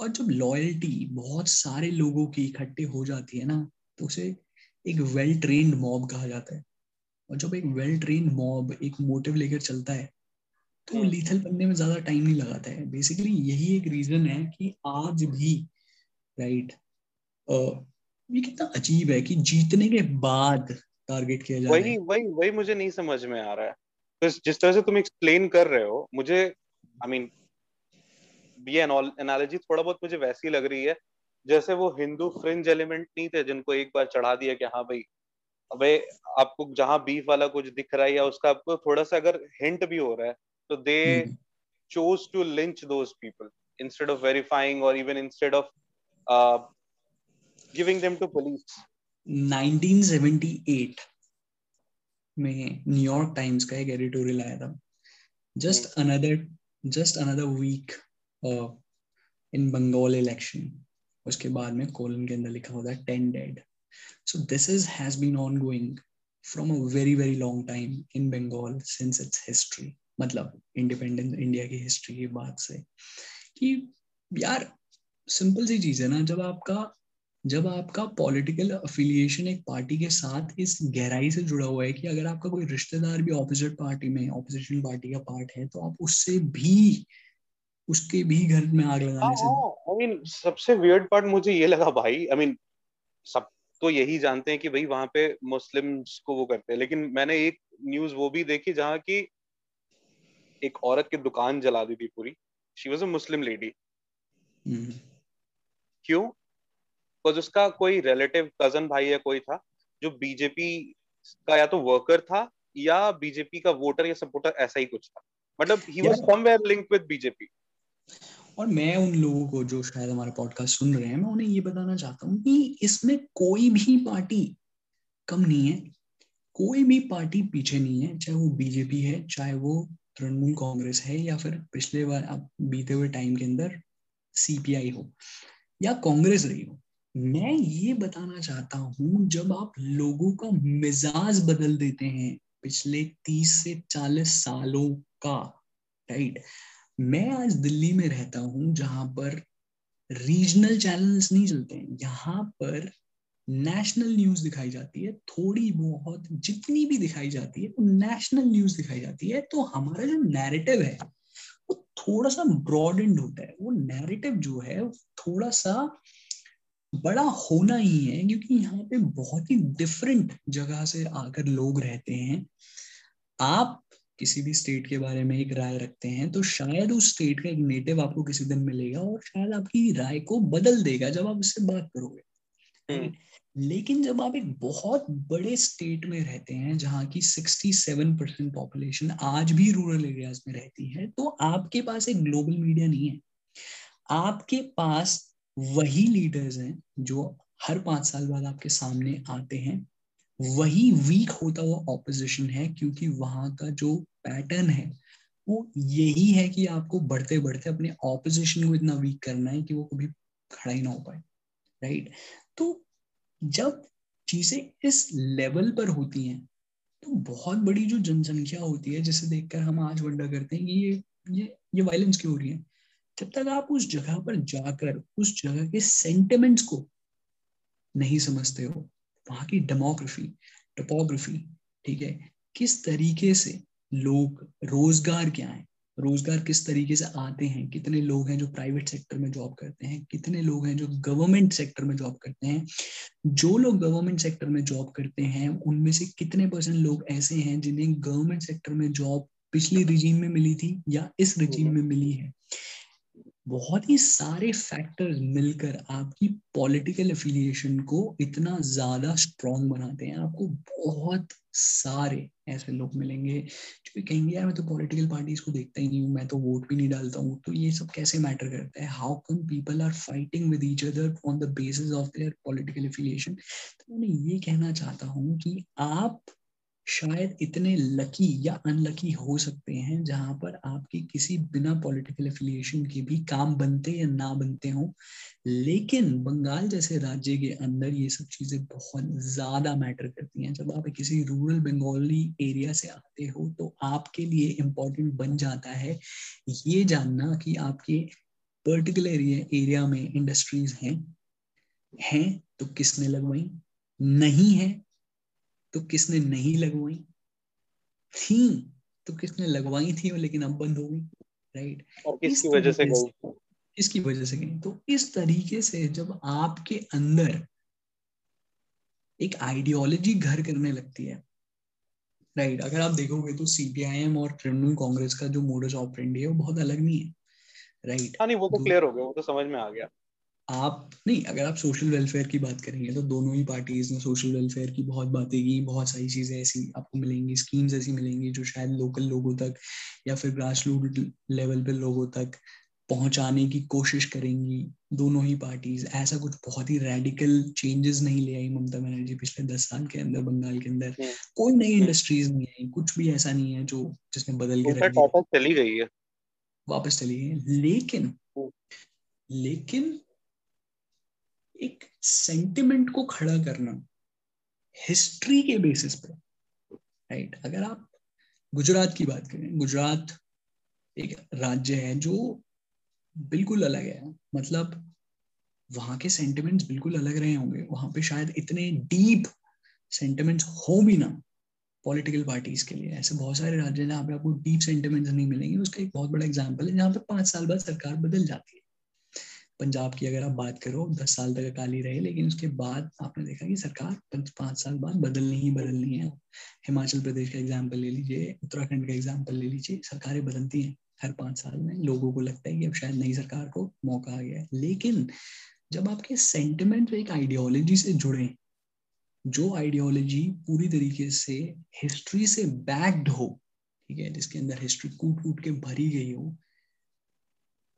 और जब लॉयल्टी बहुत सारे लोगों की इकट्ठे हो जाती है ना, तो उसे एक वेल ट्रेन्ड मॉब कहा जाता है। और जब एक वेल ट्रेन्ड मॉब एक मोटिव लेकर चलता है तो लीथल बनने में ज्यादा टाइम नहीं लगाता है। बेसिकली यही एक रीजन है कि आज भी राइट ये कितना अजीब है कि जीतने के बाद टारगेट किया जा रहा है। वही मुझे नहीं समझ में आ रहा है। तो जिस तरह से तुम एक्सप्लेन कर रहे हो मुझे आई मीन ये एनालॉजी थोड़ा बहुत मुझे वैसी लग रही है जैसे वो हिंदू फ्रिंज एलिमेंट नहीं थे जिनको एक बार चढ़ा दिया कि हाँ भाई अबे आपको जहाँ बीफ वाला कुछ दिख रहा है या उसका आपको थोड़ा सा अगर हिंट भी हो रहा है तो they chose to lynch those people instead of verifying और even instead of giving them to police. 1978 में न्यूयॉर्क टाइम्स का एक एडिटोरियल आया था just another week in Bengal election. उसके बाद में कोलन के अंदर लिखा होता है 10 dead। So this has been ongoing from a very very long time in Bengal since its history, मतलब इंडिपेंडेंट इंडिया की हिस्ट्री की बात से कि यार सिंपल सी चीज है ना, जब आपका पॉलिटिकल अफिलिएशन एक पार्टी के साथ इस गहराई से जुड़ा हुआ है कि अगर आपका कोई रिश्तेदार भी ऑपोजिट पार्टी में ऑपोजिशन पार्टी का पार्ट है तो आप उससे भी उसके भी घर में आग लगाने से सबसे वियर्ड पार्ट मुझे ये लगा भाई सब तो यही जानते हैं कि भाई वहां पे मुस्लिम्स को वो करते हैं, लेकिन मैंने एक न्यूज वो भी देखी जहाँ की एक औरत की दुकान जला दी थी पूरी। She was a Muslim lady. क्यों? बिकॉज उसका कोई रिलेटिव कजन भाई या कोई था जो बीजेपी का या तो वर्कर था या बीजेपी का वोटर या सपोर्टर, ऐसा ही कुछ था। मतलब he was somewhere linked with BJP. और मैं उन लोगों को जो शायद हमारा पॉडकास्ट सुन रहे हैं मैं उन्हें ये बताना चाहता हूँ कि इसमें कोई भी पार्टी कम नहीं है, कोई भी पार्टी पीछे नहीं है, चाहे वो बीजेपी है, चाहे वो तृणमूल कांग्रेस है, या फिर पिछले बार आप बीते हुए टाइम के अंदर सीपीआई हो या कांग्रेस रही हो। मैं ये बताना चाहता हूँ जब आप लोगों का मिजाज बदल देते हैं पिछले 30 से 40 सालों का, राइट। मैं आज दिल्ली में रहता हूँ जहां पर रीजनल चैनल्स नहीं चलते हैं, यहाँ पर नेशनल न्यूज दिखाई जाती है, थोड़ी बहुत जितनी भी दिखाई जाती है वो नेशनल न्यूज दिखाई जाती है। तो हमारा जो नैरेटिव है वो थोड़ा सा ब्रॉडेंड होता है, वो नैरेटिव जो है थोड़ा सा बड़ा होना ही है, क्योंकि यहाँ पे बहुत ही डिफरेंट जगह से आकर लोग रहते हैं। आप किसी भी स्टेट के बारे में एक राय रखते हैं तो शायद उस स्टेट का एक नेटिव आपको किसी दिन मिलेगा और शायद आपकी राय को बदल देगा जब आप उससे बात करोगे। लेकिन जब आप एक बहुत बड़े स्टेट में रहते हैं जहाँ की 67% पॉपुलेशन आज भी रूरल एरियाज में रहती है, तो आपके पास एक ग्लोबल मीडिया नहीं है। आपके पास वही लीडर्स हैं जो हर 5 साल बाद आपके सामने आते हैं, वही वीक होता हुआ ऑपोजिशन है, क्योंकि वहां का जो पैटर्न है वो यही है कि आपको बढ़ते बढ़ते अपने ऑपोजिशन को इतना वीक करना है कि वो कभी खड़ा ही ना हो पाए, राइट। तो जब चीजें इस लेवल पर होती हैं तो बहुत बड़ी जो जनसंख्या होती है जिसे देखकर हम आज वंडर करते हैं कि ये वायलेंस क्यों हो रही है, जब तक आप उस जगह पर जाकर उस जगह के सेंटिमेंट्स को नहीं समझते हो, वहाँ की डेमोग्राफी, टोपोग्राफी, ठीक है, किस तरीके से लोग, रोजगार क्या है, रोजगार किस तरीके से आते हैं, कितने लोग हैं जो प्राइवेट सेक्टर में जॉब करते हैं, कितने लोग हैं जो गवर्नमेंट सेक्टर में जॉब करते हैं, जो लोग गवर्नमेंट सेक्टर में जॉब करते हैं उनमें से कितने % लोग ऐसे हैं जिन्हें गवर्नमेंट सेक्टर में जॉब पिछले रिजीम में मिली थी या इस रिजीम में मिली है। बहुत ही सारे फैक्टर्स मिलकर आपकी पॉलिटिकल एफिलिएशन को इतना ज्यादा स्ट्रॉन्ग बनाते हैं। आपको बहुत सारे ऐसे लोग मिलेंगे जो कहेंगे यार मैं तो पॉलिटिकल पार्टीज को देखता ही नहीं हूँ, मैं तो वोट भी नहीं डालता हूँ, तो ये सब कैसे मैटर करता है। How come people are fighting with each other on the basis of their political affiliation. तो मैं ये कहना चाहता हूँ कि आप शायद इतने लकी या अनलकी हो सकते हैं जहां पर आपके किसी बिना पॉलिटिकल एफिलिएशन के भी काम बनते या ना बनते हों, लेकिन बंगाल जैसे राज्य के अंदर ये सब चीजें बहुत ज्यादा मैटर करती हैं। जब आप किसी रूरल बंगाली एरिया से आते हो तो आपके लिए इम्पोर्टेंट बन जाता है ये जानना कि आपके पर्टिकुलर एरिया में इंडस्ट्रीज हैं तो किसने लगवाई, नहीं है तो किसने नहीं लगवाई, थी तो किसने लगवाई थी लेकिन अब बंद हो गई, राइट? और किसकी वजह से गई, इसकी वजह से गई। तो इस तरीके से जब आपके अंदर एक आइडियोलॉजी घर करने लगती है, राइट, अगर आप देखोगे तो सीपीआईएम और तृणमूल कांग्रेस का जो मोडस ऑपरेंडी है वो बहुत अलग नहीं है, राइट? हाँ, नहीं वो तो क्लियर हो गया, वो तो समझ में आ गया। आप नहीं, अगर आप सोशल वेलफेयर की बात करेंगे तो दोनों ही पार्टीज ने सोशल वेलफेयर की बहुत बातें की, बहुत सारी चीजें ऐसी आपको मिलेंगी, स्कीम्स ऐसी मिलेंगी जो शायद लोकल लोगों तक या फिर ग्रास रूट लेवल पे लोगों तक पहुंचाने की कोशिश करेंगी दोनों ही पार्टीज। ऐसा कुछ बहुत ही रेडिकल चेंजेस नहीं ले आई ममता बनर्जी पिछले 10 साल के अंदर बंगाल के अंदर। कोई नई इंडस्ट्रीज नहीं आई, कुछ भी ऐसा नहीं है जो जिसने बदल के चली गई है, वापस चली गई। लेकिन एक सेंटिमेंट को खड़ा करना हिस्ट्री के बेसिस पे, राइट? अगर आप गुजरात की बात करें, गुजरात एक राज्य है जो बिल्कुल अलग है, मतलब वहां के सेंटिमेंट्स बिल्कुल अलग रहे होंगे। वहां पे शायद इतने डीप सेंटिमेंट्स हो भी ना पॉलिटिकल पार्टीज के लिए। ऐसे बहुत सारे राज्य हैं जहाँ पे आपको डीप सेंटिमेंट्स नहीं मिलेंगे। उसका एक बहुत बड़ा एग्जाम्पल है जहाँ पे 5 साल बाद सरकार बदल जाती है। पंजाब की अगर आप बात करो, 10 साल तक अकाली रहे, लेकिन उसके बाद आपने देखा कि सरकार 5 साल बाद बदलनी ही बदलनी है। हिमाचल प्रदेश का एग्जाम्पल ले लीजिए, उत्तराखंड का एग्जाम्पल ले लीजिए, सरकारें बदलती हैं हर 5 साल में। लोगों को लगता है कि अब शायद नई सरकार को मौका आ गया है। लेकिन जब आपके सेंटिमेंट एक आइडियोलॉजी से जुड़े, जो आइडियोलॉजी पूरी तरीके से हिस्ट्री से बैक्ड हो, ठीक है, जिसके अंदर हिस्ट्री कूट कूट के भरी गई हो,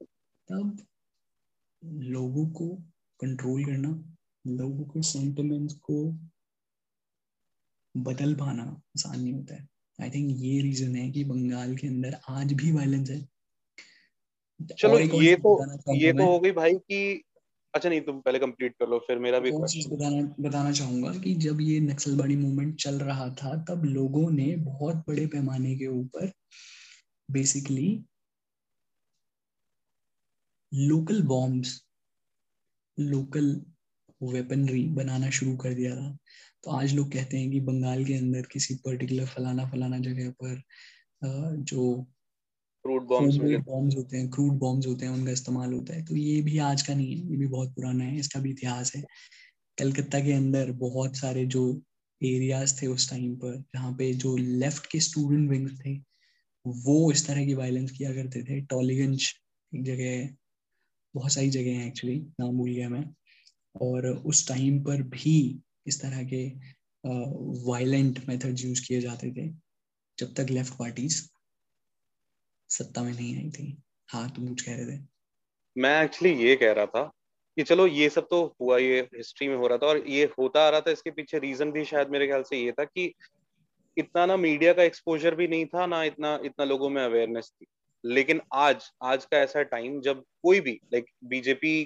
तब लोगों को कंट्रोल करना, लोगों के सेंटिमेंट्स को बदल पाना आसान नहीं होता है। आई थिंक ये रीजन है कि बंगाल के अंदर आज भी वायलेंस है। चलो ये तो हो गई भाई कि अच्छा, नहीं तुम पहले कंप्लीट कर लो, फिर मेरा भी एक चीज बताना चाहूंगा कि जब ये नक्सलवाड़ी मूवमेंट चल रहा था तब लोगों ने बहुत बड़े पैमाने के ऊपर basically local bombs, local weaponry बनाना शुरू कर दिया था। तो आज लोग कहते हैं कि बंगाल के अंदर किसी पर्टिकुलर फलाना जगह पर जो क्रूड बॉम्ब्स होते हैं उनका इस्तेमाल होता है। तो ये भी आज का नहीं है, ये भी बहुत पुराना है, इसका भी इतिहास है। कलकत्ता के अंदर बहुत सारे जो एरियाज थे उस टाइम पर जहाँ पे जो लेफ्ट के स्टूडेंट विंग्स थे वो इस तरह की वायलेंस किया करते थे। टॉलीगंज एक जगह है, बहुत सारी जगह हैं एक्चुअली, नाम भूल गया मैं। और उस टाइम पर भी इस तरह के वायलेंट मेथड्स यूज किए जाते थे जब तक लेफ्ट पार्टीज सत्ता में नहीं आई थी। हाँ तुम कुछ कह रहे थे। मैं एक्चुअली ये कह रहा था कि चलो ये सब तो हुआ, ये हिस्ट्री में हो रहा था और ये होता आ रहा था। इसके पीछे रीजन भी शायद मेरे ख्याल से ये था कि इतना ना मीडिया का एक्सपोजर भी नहीं था, ना इतना लोगों में अवेयरनेस थी। लेकिन आज का ऐसा टाइम जब कोई भी लाइक बीजेपी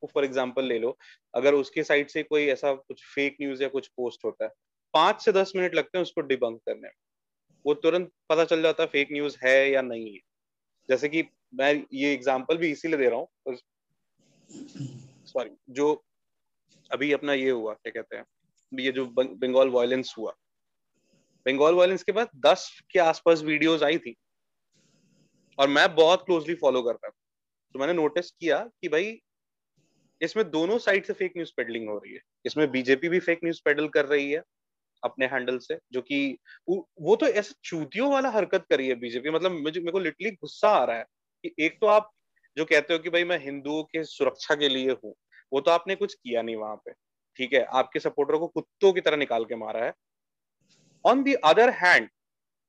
को फॉर एग्जांपल ले लो, अगर उसके साइड से कोई ऐसा कुछ फेक न्यूज या कुछ पोस्ट होता है, 5 से 10 मिनट लगते हैं उसको डिबंक करने में। वो तुरंत पता चल जाता है फेक न्यूज है या नहीं है। जैसे कि मैं ये एग्जांपल भी इसीलिए दे रहा हूँ, सॉरी, जो अभी अपना ये हुआ, क्या कहते हैं, ये जो बंगाल वायलेंस हुआ, बंगाल वायलेंस के बाद 10 के आसपास वीडियोज आई थी और मैं बहुत क्लोजली फॉलो करता हूँ। तो मैंने नोटिस किया कि भाई इसमें दोनों साइड से फेक न्यूज पेडलिंग हो रही है। इसमें बीजेपी भी फेक न्यूज पेडल कर रही है अपने हैंडल से, जो कि वो तो ऐसे चूतियों वाला हरकत करी है बीजेपी। मतलब मेरे को लिटरली गुस्सा आ रहा है कि एक तो आप जो कहते हो कि भाई मैं हिंदुओं के सुरक्षा के लिए हूँ, वो तो आपने कुछ किया नहीं वहां पे, ठीक है, आपके सपोर्टरों को कुत्तों की तरह निकाल के मारा है। ऑन दी अदर हैंड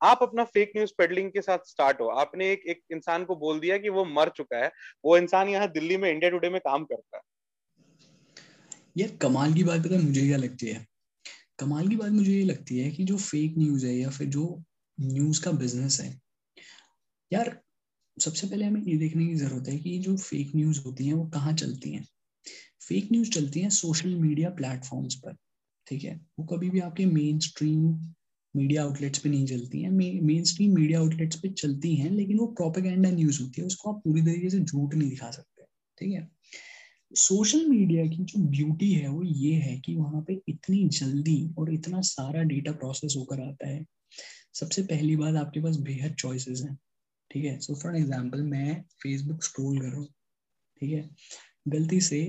आप अपना फेक न्यूज पेडलिंग के साथ स्टार्ट हो। आपने एक इंसान को बोल दिया कि वो मर चुका है, वो इंसान यहाँ दिल्ली में इंडिया टुडे में काम करता है। ये कमाल की बात पता है मुझे क्या लगती है? कमाल की बात मुझे ये लगती है कि जो फेक न्यूज है या फिर जो न्यूज का बिजनेस है, यार सबसे पहले हमें ये देखने की जरूरत है कि जो फेक न्यूज होती है वो कहाँ चलती है। फेक न्यूज चलती है सोशल मीडिया प्लेटफॉर्म्स पर, ठीक है, वो कभी भी आपके मेन स्ट्रीम मीडिया आउटलेट्स पे नहीं चलती हैं। मेन स्ट्रीम मीडिया आउटलेट्स पे चलती हैं लेकिन वो प्रोपेगेंडा न्यूज होती है, उसको आप पूरी तरीके से झूठ नहीं दिखा सकते, ठीक है। सोशल मीडिया की जो ब्यूटी है वो ये है कि वहाँ पे इतनी जल्दी और इतना सारा डेटा प्रोसेस होकर आता है सबसे पहली बात, आपके पास बेहद चॉइसेस हैं, ठीक है। सो फॉर एग्जांपल मैं फेसबुक स्क्रॉल कर रहा हूँ, ठीक है, गलती से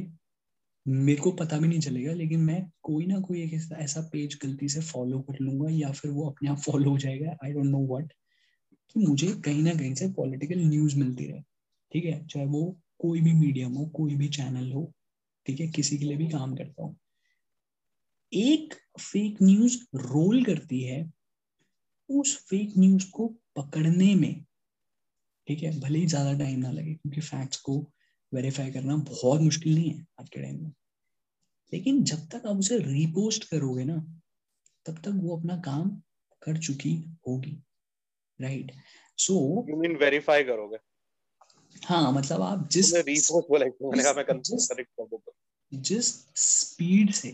मेरे को पता भी नहीं चलेगा, लेकिन मैं कोई ना कोई एक ऐसा पेज गलती से फॉलो कर लूंगा या फिर वो अपने आप फॉलो हो जाएगा, आई डोंट नो व्हाट, कि मुझे कहीं ना कहीं से पॉलिटिकल न्यूज मिलती रहे, ठीक है, चाहे वो कोई भी मीडियम हो, कोई भी चैनल हो, ठीक है, किसी के लिए भी काम करता हूँ। एक फेक न्यूज रोल करती है, उस फेक न्यूज को पकड़ने में, ठीक है, भले ही ज्यादा टाइम ना लगे क्योंकि फैक्ट्स को वेरीफाई करना बहुत मुश्किल नहीं है आज के टाइम में, लेकिन जब तक आप उसे रीपोस्ट करोगे ना, तब तक वो अपना काम कर चुकी होगी, right. So you mean verify करोगे? हाँ, मतलब आप जिस स्पीड से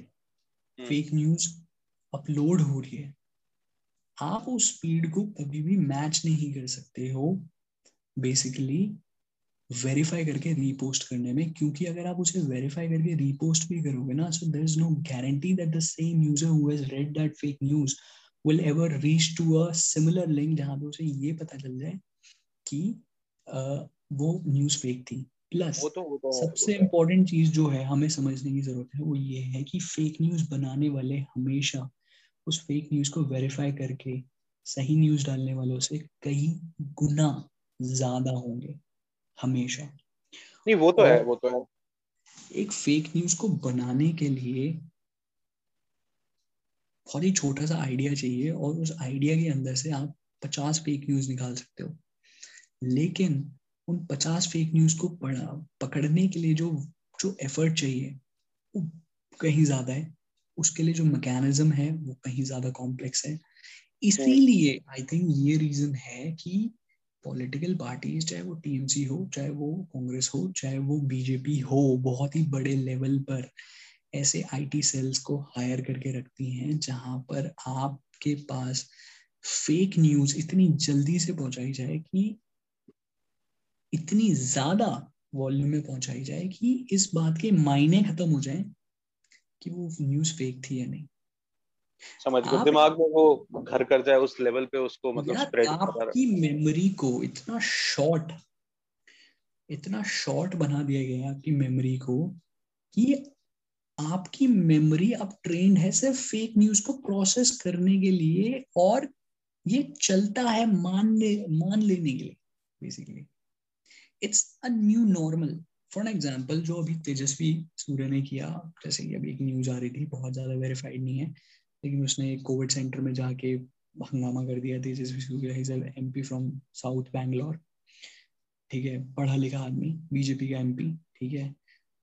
फेक न्यूज अपलोड हो रही है, आप उस स्पीड को कभी भी मैच नहीं कर सकते हो बेसिकली वेरीफाई करके रीपोस्ट करने में, क्योंकि अगर आप उसे वेरीफाई करके रीपोस्ट भी करोगे ना, so there is no guarantee that the same user who has read that fake news will ever reach to a similar link जहां पे उसे ये पता चल जाए कि वो न्यूज फेक थी। प्लस सबसे इम्पोर्टेंट चीज जो है हमें समझने की जरूरत है वो ये है कि फेक न्यूज बनाने वाले हमेशा उस फेक न्यूज को वेरीफाई करके सही न्यूज डालने वालों से कई गुना ज्यादा होंगे हमेशा। नहीं वो तो है, वो तो है। एक फेक न्यूज को बनाने के लिए बहुत ही छोटा सा आइडिया चाहिए और उस आइडिया के अंदर से आप 50 फेक न्यूज निकाल सकते हो, लेकिन उन 50 फेक न्यूज को पकड़ने के लिए जो एफर्ट चाहिए वो कहीं ज्यादा है, उसके लिए जो मैकेनिज्म है वो कहीं ज्यादा कॉम्प्लेक्स है। इसीलिए आई थिंक ये रीजन है कि पॉलिटिकल पार्टीज, चाहे वो टीएमसी हो, चाहे वो कांग्रेस हो, चाहे वो बीजेपी हो, बहुत ही बड़े लेवल पर ऐसे आईटी सेल्स को हायर करके रखती हैं जहां पर आपके पास फेक न्यूज इतनी जल्दी से पहुंचाई जाए, कि इतनी ज्यादा वॉल्यूम में पहुंचाई जाए कि इस बात के मायने खत्म हो जाए कि वो न्यूज फेक थी या नहीं। समझ गए, दिमाग में वो घर कर जाए उस लेवल पे, उसको मतलब स्प्रेड आपकी मेमोरी को इतना शॉर्ट बना दिया गया है आपकी मेमोरी को, कि आपकी मेमोरी अब ट्रेंड है सिर्फ फेक न्यूज को प्रोसेस करने के लिए, और ये चलता है मान लेने के लिए basically. It's a new normal. For example जो अभी तेजस्वी सूर्य ने किया, जैसे कि अभी एक न्यूज आ रही थी, बहुत ज्यादा वेरीफाइड नहीं है, लेकिन उसने कोविड सेंटर में जाके हंगामा कर दिया। Tejasvi Surya is an MP from south Bangalore, ठीक है, पढ़ा लिखा आदमी, बीजेपी का एमपी, ठीक है,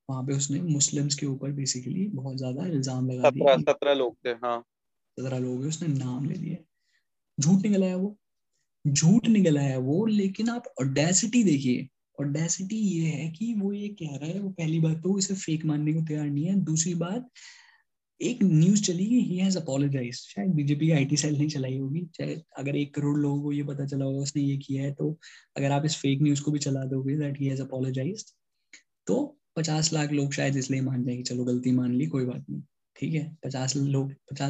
वहां पे उसने मुस्लिम्स के ऊपर बेसिकली बहुत ज्यादा इल्जाम लगा दिया। 17 लोग है, उसने नाम ले दिया, झूठ निकला है वो। लेकिन आप ऑडेसिटी देखिए, ऑडेसिटी ये है कि वो ये कह रहा है, वो पहली बात तो इसे फेक मानने को तैयार नहीं है, दूसरी बात एक न्यूज चली कि ही हैज अपॉलोजाइज, शायद बीजेपी आईटी सेल नहीं चलाई होगी, शायद अगर 1 करोड़ लोगों को ये पता चला होगा उसने ये किया है, तो अगर आप इस फेक न्यूज को भी चला दोगे दैट ही हैज अपॉलोजाइज, तो 50 लाख लोग शायद इसलिए मान जाएंगे, चलो गलती मान ली कोई बात नहीं, ठीक है। 50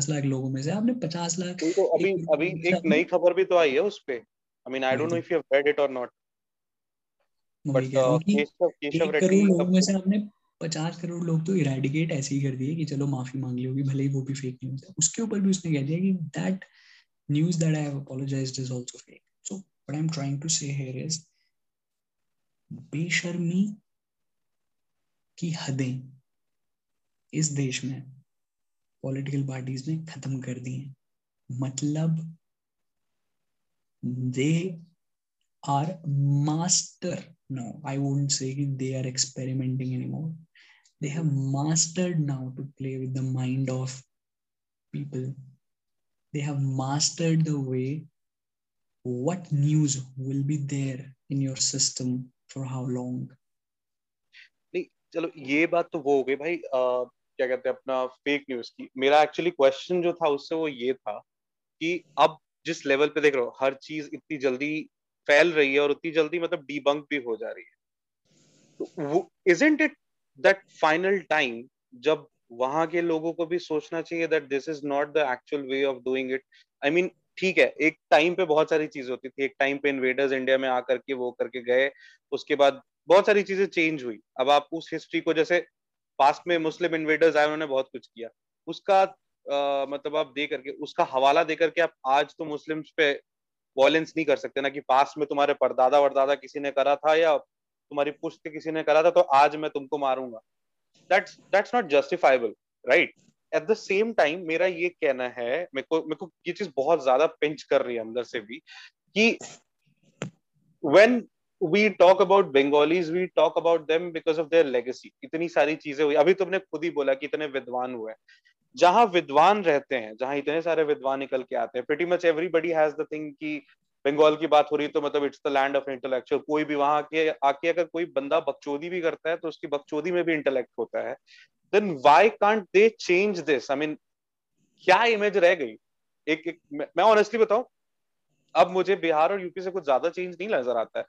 लाख लोगों में से आपने 50 लाख। अभी एक नई खबर भी तो आई है उस पे, I mean I don't know if you have read it और नॉट, बट 50 करोड़ लोग तो इरेडिकेट ऐसे ही कर दिए कि चलो माफी मांग ली होगी, भले ही वो भी फेक न्यूज है। उसके ऊपर भी उसने कह दिया कि that news that I have apologised is also fake. So what I am trying to say here is, बेशर्मी की हदें इस देश में पॉलिटिकल पार्टीज ने खत्म कर दी हैं। मतलब they are master, no, I wouldn't say they are experimenting anymore. They have mastered now to play with the mind of people. They have mastered the way what news will be there in your system for how long. नहीं, चलो ये बात तो वो हो गई भाई, क्या कहते हैं अपना फेक न्यूज की। मेरा एक्चुअली क्वेश्चन जो था उससे वो ये था कि अब जिस लेवल पे देख रहे हो हर चीज इतनी जल्दी फैल रही है और उतनी जल्दी मतलब डीबंक भी हो जा रही है, तो isn't it that final time जब वहां के लोगों को भी सोचना चाहिए that this is not the actual way of doing it? I mean ठीक है, एक टाइम पे बहुत सारी चीज होती थी, एक टाइम पे इन्वेडर्स इंडिया में आकर के वो करके गए, उसके बाद बहुत सारी चीजें चेंज हुई। अब आप उस हिस्ट्री को, जैसे पास्ट में मुस्लिम इन्वेडर्स आए, उन्होंने बहुत कुछ किया, उसका मतलब आप दे करके, उसका हवाला दे करके आप आज तो मुस्लिम्स पे वॉयलेंस नहीं कर सकते ना, कि पास्ट में तुम्हारे परदादा वरदादा किसी ने करा था या तुम्हारी पुश्त किसी ने करा था तो आज मैं तुमको मारूंगा। That's not justifiable, right. At the same time मेरा ये कहना है, मेरे को ये चीज बहुत ज्यादा पिंच कर रही है अंदर से भी, कि when we talk about Bengalis, we talk about them because of their legacy. इतनी सारी चीजें हुई, अभी तुमने खुद ही बोला कि इतने विद्वान हुए, जहां विद्वान रहते हैं, जहां इतने सारे विद्वान निकल के आते हैं, pretty much everybody has the thing कि बंगाल की बात हो रही है तो मतलब it's the land of intellectual. कोई भी वहां आके अगर कोई बंदा बकचोदी भी करता है तो उसकी बकचोदी में भी इंटेलेक्ट होता है। Then why can't they change this? I mean, क्या इमेज रह गई? एक मैं honestly बताऊं, अब मुझे बिहार और यूपी से कुछ ज्यादा चेंज नहीं नजर आता है।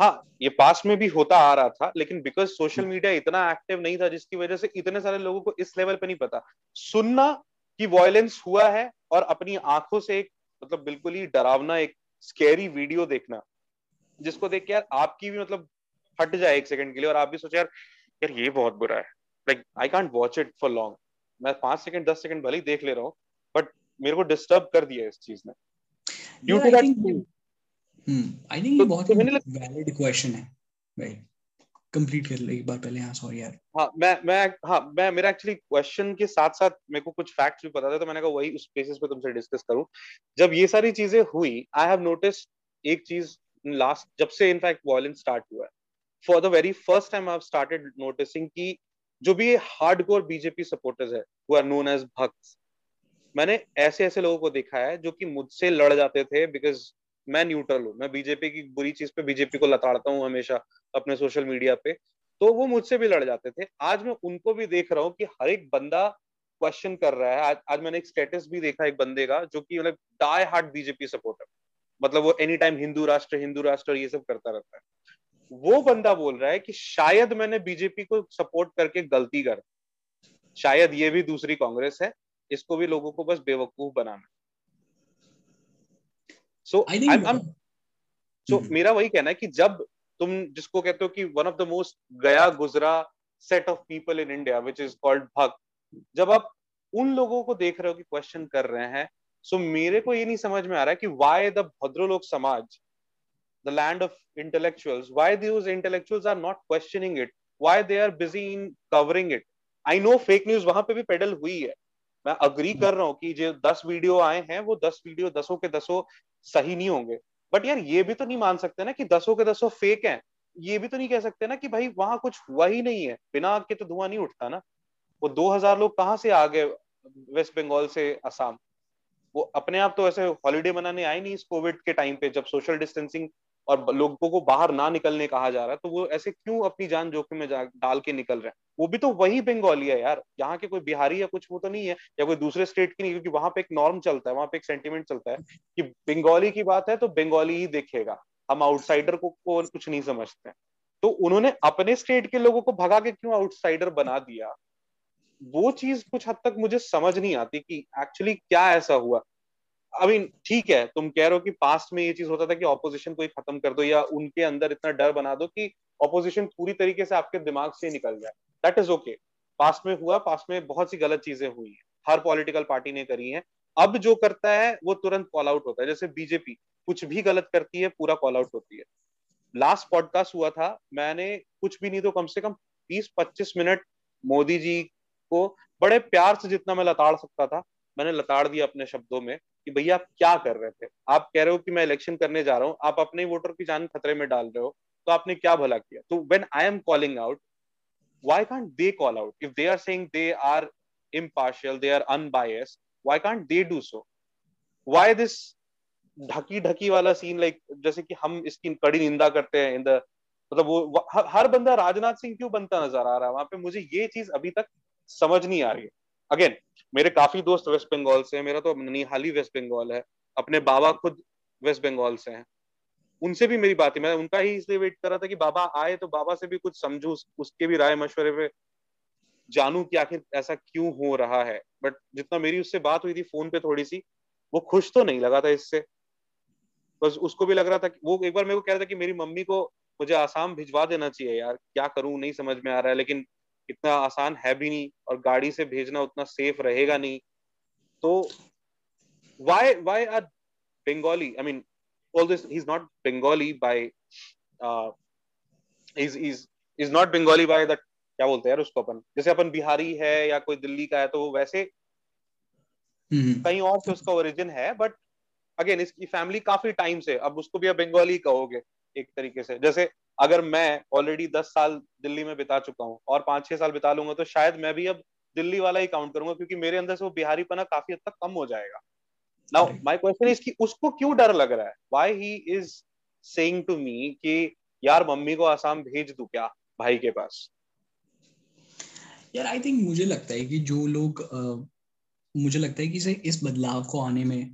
हाँ, ये पास में भी होता आ रहा था, लेकिन बिकॉज सोशल मीडिया इतना एक्टिव नहीं था, जिसकी वजह से इतने सारे लोगों को इस लेवल पे नहीं पता। सुनना कि वायलेंस हुआ है और अपनी आंखों से एक मतलब बिल्कुल ही डरावना, एक स्कैरी वीडियो देखना, जिसको देख के यार आपकी भी मतलब हट जाए एक सेकंड के लिए, और आप भी सोचे यार ये बहुत बुरा है, like I can't watch it for long। मैं 5 सेकंड 10 सेकंड भले ही देख ले रहा हूँ, बट मेरे को डिस्टर्ब कर दिया इस चीज ने। Due to that, I think ये बहुत valid question है, right? Complete कर ले एक बार पहले। हाँ sorry यार। हाँ मैं मेरा actually question के साथ साथ मेरे को कुछ facts भी पता था, तो मैंने कहा वही उस basis पे तुमसे discuss करूँ। जब ये सारी चीजें हुई, I have noticed एक चीज last, जब से in fact violence start हुआ है, for the very first time I've started noticing कि जो भी हार्डकोर बीजेपी सपोर्टर्स है, वो आर नोन एज भक्त। मैंने ऐसे ऐसे लोगों को देखा है जो कि मुझसे लड़ जाते थे बिकॉज मैं न्यूट्रल हूँ, मैं बीजेपी की बुरी चीज पे बीजेपी को लताड़ता हूँ हमेशा अपने सोशल मीडिया पे, तो वो मुझसे भी लड़ जाते थे। आज मैं उनको भी देख रहा हूँ कि हर एक बंदा क्वेश्चन कर रहा है। आज मैंने एक स्टेटस भी देखा एक बंदे का, जो कि मतलब डाई हार्ड बीजेपी सपोर्टर, मतलब वो एनी टाइम हिंदू राष्ट्र ये सब करता रहता है। वो बंदा बोल रहा है कि शायद मैंने बीजेपी को सपोर्ट करके गलती कर, शायद ये भी दूसरी कांग्रेस है, इसको भी लोगों को बस बेवकूफ बनाना। सो मेरा वही कहना है कि जब तुम जिसको कहते हो कि वन ऑफ द मोस्ट गया गुजरा set of people in India which is called bhakt, जब आप उन लोगों को देख रहे हो कि क्वेश्चन कर रहे हैं, सो मेरे को ये नहीं समझ में आ रहा है कि वाई द भद्रलोक समाज, the land of intellectuals, why those intellectuals are not questioning it, why they are busy in covering it। I know fake news वहां पे भी पेडल हुई है, मैं अग्री कर रहा हूँ कि जो 10 वीडियो आए हैं वो 10 वीडियो 10 के 10 सही नहीं होंगे, बट यार ये भी तो नहीं मान सकते ना कि 10 के 10 फेक हैं। ये भी तो नहीं कह सकते ना कि भाई वहां कुछ हुआ ही नहीं है, बिना आग के तो धुआं नहीं उठता ना। वो 2000 लोग कहाँ से आ गए वेस्ट बंगाल से असम, वो अपने आप तो ऐसे हॉलीडे मनाने आए नहीं इस कोविड के टाइम पे, जब सोशल डिस्टेंसिंग और लोगों को बाहर ना निकलने कहा जा रहा है, तो वो ऐसे क्यों अपनी जान जोखिम में डाल के निकल रहे हैं? वो भी तो वही बंगाली है यार, यहाँ के कोई बिहारी या कुछ वो तो नहीं है, या कोई दूसरे स्टेट की नहीं, क्योंकि वहां पे एक नॉर्म चलता है, वहां पे एक सेंटिमेंट चलता है कि बंगाली की बात है तो बंगाली ही देखेगा, हम आउटसाइडर को कुछ नहीं समझते। तो उन्होंने अपने स्टेट के लोगों को भगा के क्यों आउटसाइडर बना दिया? वो चीज कुछ हद तक मुझे समझ नहीं आती कि एक्चुअली क्या ऐसा हुआ। I mean, ठीक है, तुम कह रहे हो कि पास्ट में ये चीज होता था कि ऑपोजिशन को ही खत्म कर दो, या उनके अंदर इतना डर बना दो कि ऑपोजिशन पूरी तरीके से आपके दिमाग से निकल जाए। दैट इज ओके, पास्ट में हुआ, पास्ट में बहुत सी गलत चीजें हुई हैं, हर पॉलिटिकल पार्टी ने करी है। अब जो करता है वो तुरंत कॉल आउट होता है, जैसे बीजेपी कुछ भी गलत करती है पूरा कॉल आउट होती है। लास्ट पॉडकास्ट हुआ था, मैंने कुछ भी नहीं तो कम से कम 20-25 मिनट मोदी जी को बड़े प्यार से जितना मैं लताड़ सकता था मैंने लताड़ दिया अपने शब्दों में कि भैया आप क्या कर रहे थे, आप कह रहे हो कि मैं इलेक्शन करने जा रहा हूँ, आप अपने वोटर की जान खतरे में डाल रहे हो, तो आपने क्या भला किया? तो when I am calling out, why can't they call out? If they are saying they are impartial, they are unbiased, why can't they do so? Why this ढकी वाला सीन, लाइक जैसे कि हम इसकी कड़ी निंदा करते हैं इन द मतलब वो हर बंदा राजनाथ सिंह क्यों बनता नजर आ रहा है वहां पे? मुझे ये चीज अभी तक समझ नहीं आ रही है। अगेन, मेरे काफी दोस्त वेस्ट बंगाल से हैं, मेरा तो ननिहाली वेस्ट बंगाल है, अपने बाबा खुद वेस्ट बंगाल से हैं, उनसे भी मेरी बात है, मैं उनका ही इसलिए वेट कर रहा था कि बाबा आए तो बाबा से भी कुछ समझूं, उसके भी राय मशवरे पे जानूं कि आखिर ऐसा क्यों हो रहा है। बट जितना मेरी उससे बात हुई थी फोन पे थोड़ी सी, वो खुश तो नहीं लगा था इससे, बस उसको भी लग रहा था कि वो एक बार मेरे को कह रहा था कि मेरी मम्मी को मुझे आसाम भिजवा देना चाहिए यार, क्या करूं नहीं समझ में आ रहा है, लेकिन इतना आसान है भी नहीं और गाड़ी से भेजना उतना सेफ रहेगा नहीं। तो why are Bengali, I mean, all this, he's not Bengali by he's not Bengali by that, क्या बोलते हैं यार उसको अपन, जैसे अपन बिहारी है या कोई दिल्ली का है तो वैसे कहीं और से उसका ओरिजिन है, बट अगेन इसकी फैमिली काफी टाइम से, अब उसको भी अब बंगाली कहोगे एक तरीके से। जैसे अगर मैं ऑलरेडी 10 साल दिल्ली में बिता चुका हूँ और 5-6 साल बिता लूंगा तो शायद मैं भी अब दिल्ली वाला ही काउंट करूंगा, क्योंकि मेरे अंदर से वो बिहारीपना काफी हद तक कम हो जाएगा। नाउ माय क्वेश्चन इज कि उसको क्यों डर लग रहा है, why he is saying to me कि यार मम्मी को आसाम भेज दूं क्या भाई के पास। यार आई थिंक मुझे लगता है कि जो लोग मुझे लगता है कि इस बदलाव को आने में